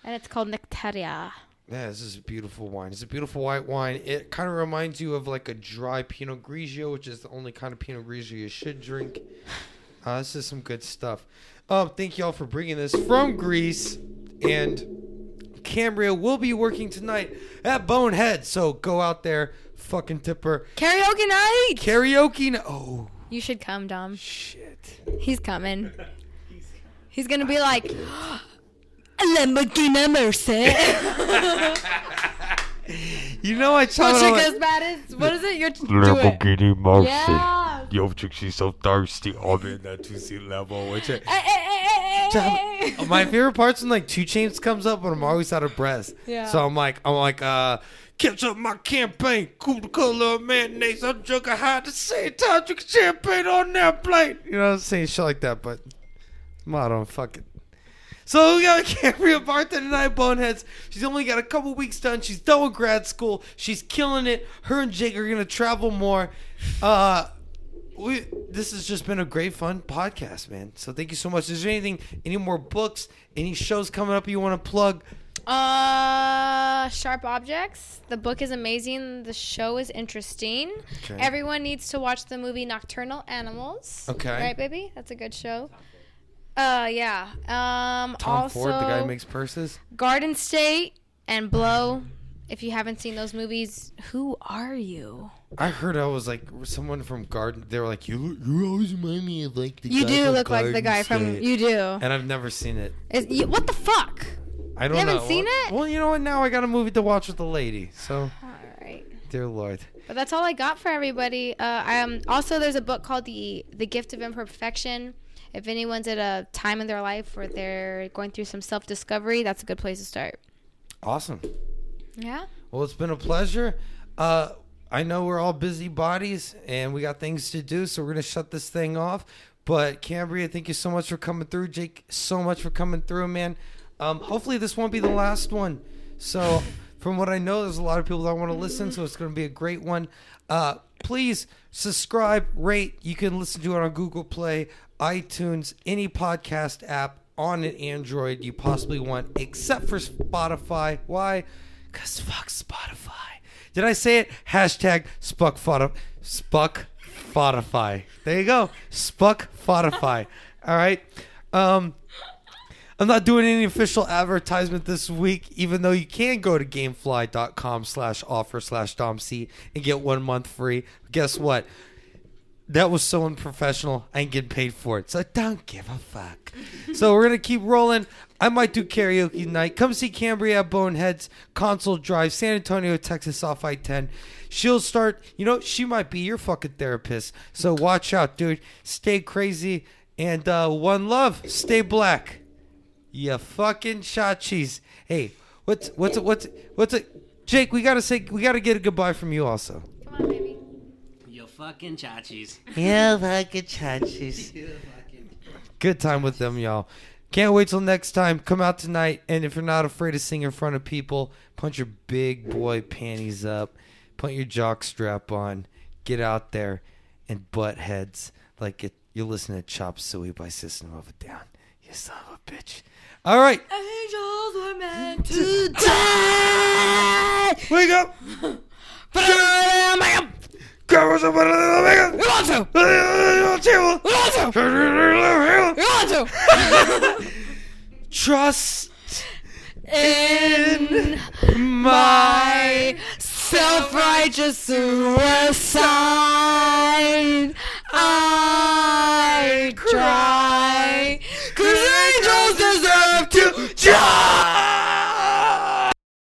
And it's called Nectaria. Yeah, this is a beautiful wine. It's a beautiful white wine. It kind of reminds you of like a dry Pinot Grigio, which is the only kind of Pinot Grigio you should drink. This is some good stuff. Thank you all for bringing this from Greece. And... Cambria will be working tonight at Bonehead, so go out there, fucking tipper. Karaoke night. Karaoke night. Oh, you should come, Dom. Shit, he's coming. He's gonna be like Lamborghini Mercy. You know I try to. What is it? You're Lamborghini Mercy. Yeah. Yo, chick, she's so thirsty. I'm in that 2C level. Which. My favorite part's when like 2 Chainz comes up, but I'm always out of breath. Yeah. So I'm like, catch up my campaign, cool the color of mayonnaise. I'm drunk, I high at the same time, drinking champagne on that plate. You know what I'm saying? Shit like that, but I don't fucking. So we got Cambria bartender tonight, Boneheads. She's only got a couple weeks done. She's done with grad school. She's killing it. Her and Jake are gonna travel more. This has just been a great fun podcast, man. So thank you so much. Is there anything, any more books, any shows coming up you want to plug? Sharp Objects. The book is amazing. The show is interesting. Okay. Everyone needs to watch the movie Nocturnal Animals. Okay. Right, baby? That's a good show. Yeah. Tom also, Ford, the guy who makes purses. Garden State and Blow. If you haven't seen those movies, who are you? I heard I was like someone from Garden. They were like, you always remind me of like the guy. You do look like the guy from You do. And I've never seen it. What the fuck? I don't know. You haven't seen it? Well, you know what? Now I got a movie to watch with the lady. So, all right. Dear Lord. But that's all I got for everybody. Also, there's a book called The Gift of Imperfection. If anyone's at a time in their life where they're going through some self-discovery, that's a good place to start. Awesome. Yeah. Well, it's been a pleasure. I know we're all busy bodies and we got things to do, so we're gonna shut this thing off. But Cambria, thank you so much for coming through. Jake, so much for coming through, man. Hopefully this won't be the last one. So from what I know, there's a lot of people that want to listen, so it's gonna be a great one. Please subscribe, rate. You can listen to it on Google Play, iTunes, any podcast app on an Android you possibly want, except for Spotify. Why? Because fuck Spotify. Did I say it? Hashtag Spotify. There you go. Spotify. All right. I'm not doing any official advertisement this week, even though you can go to gamefly.com/offer/DomC and get 1 month free. Guess what? That was so unprofessional. I ain't getting paid for it. So don't give a fuck. So we're going to keep rolling. I might do karaoke night. Come see Cambria at Boneheads, Consul Drive, San Antonio, Texas, off I-10. She'll start, you know, she might be your fucking therapist. So watch out, dude. Stay crazy. And one love. Stay black. You fucking shotchis. Hey, what's it? Jake, we got to get a goodbye from you also. Come on, baby. Fucking chachis. Yeah, fucking chachis. Yeah, fucking. Good time with them, y'all. Can't wait till next time. Come out tonight, and if you're not afraid to sing in front of people, punch your big boy panties up, put your jock strap on, get out there, and butt heads like you're listening to Chop Suey by System of a Down. You son of a bitch. All right. Angels were meant to die. Wake up. You want to. Trust in my self-righteous suicide. I cry 'cause angels deserve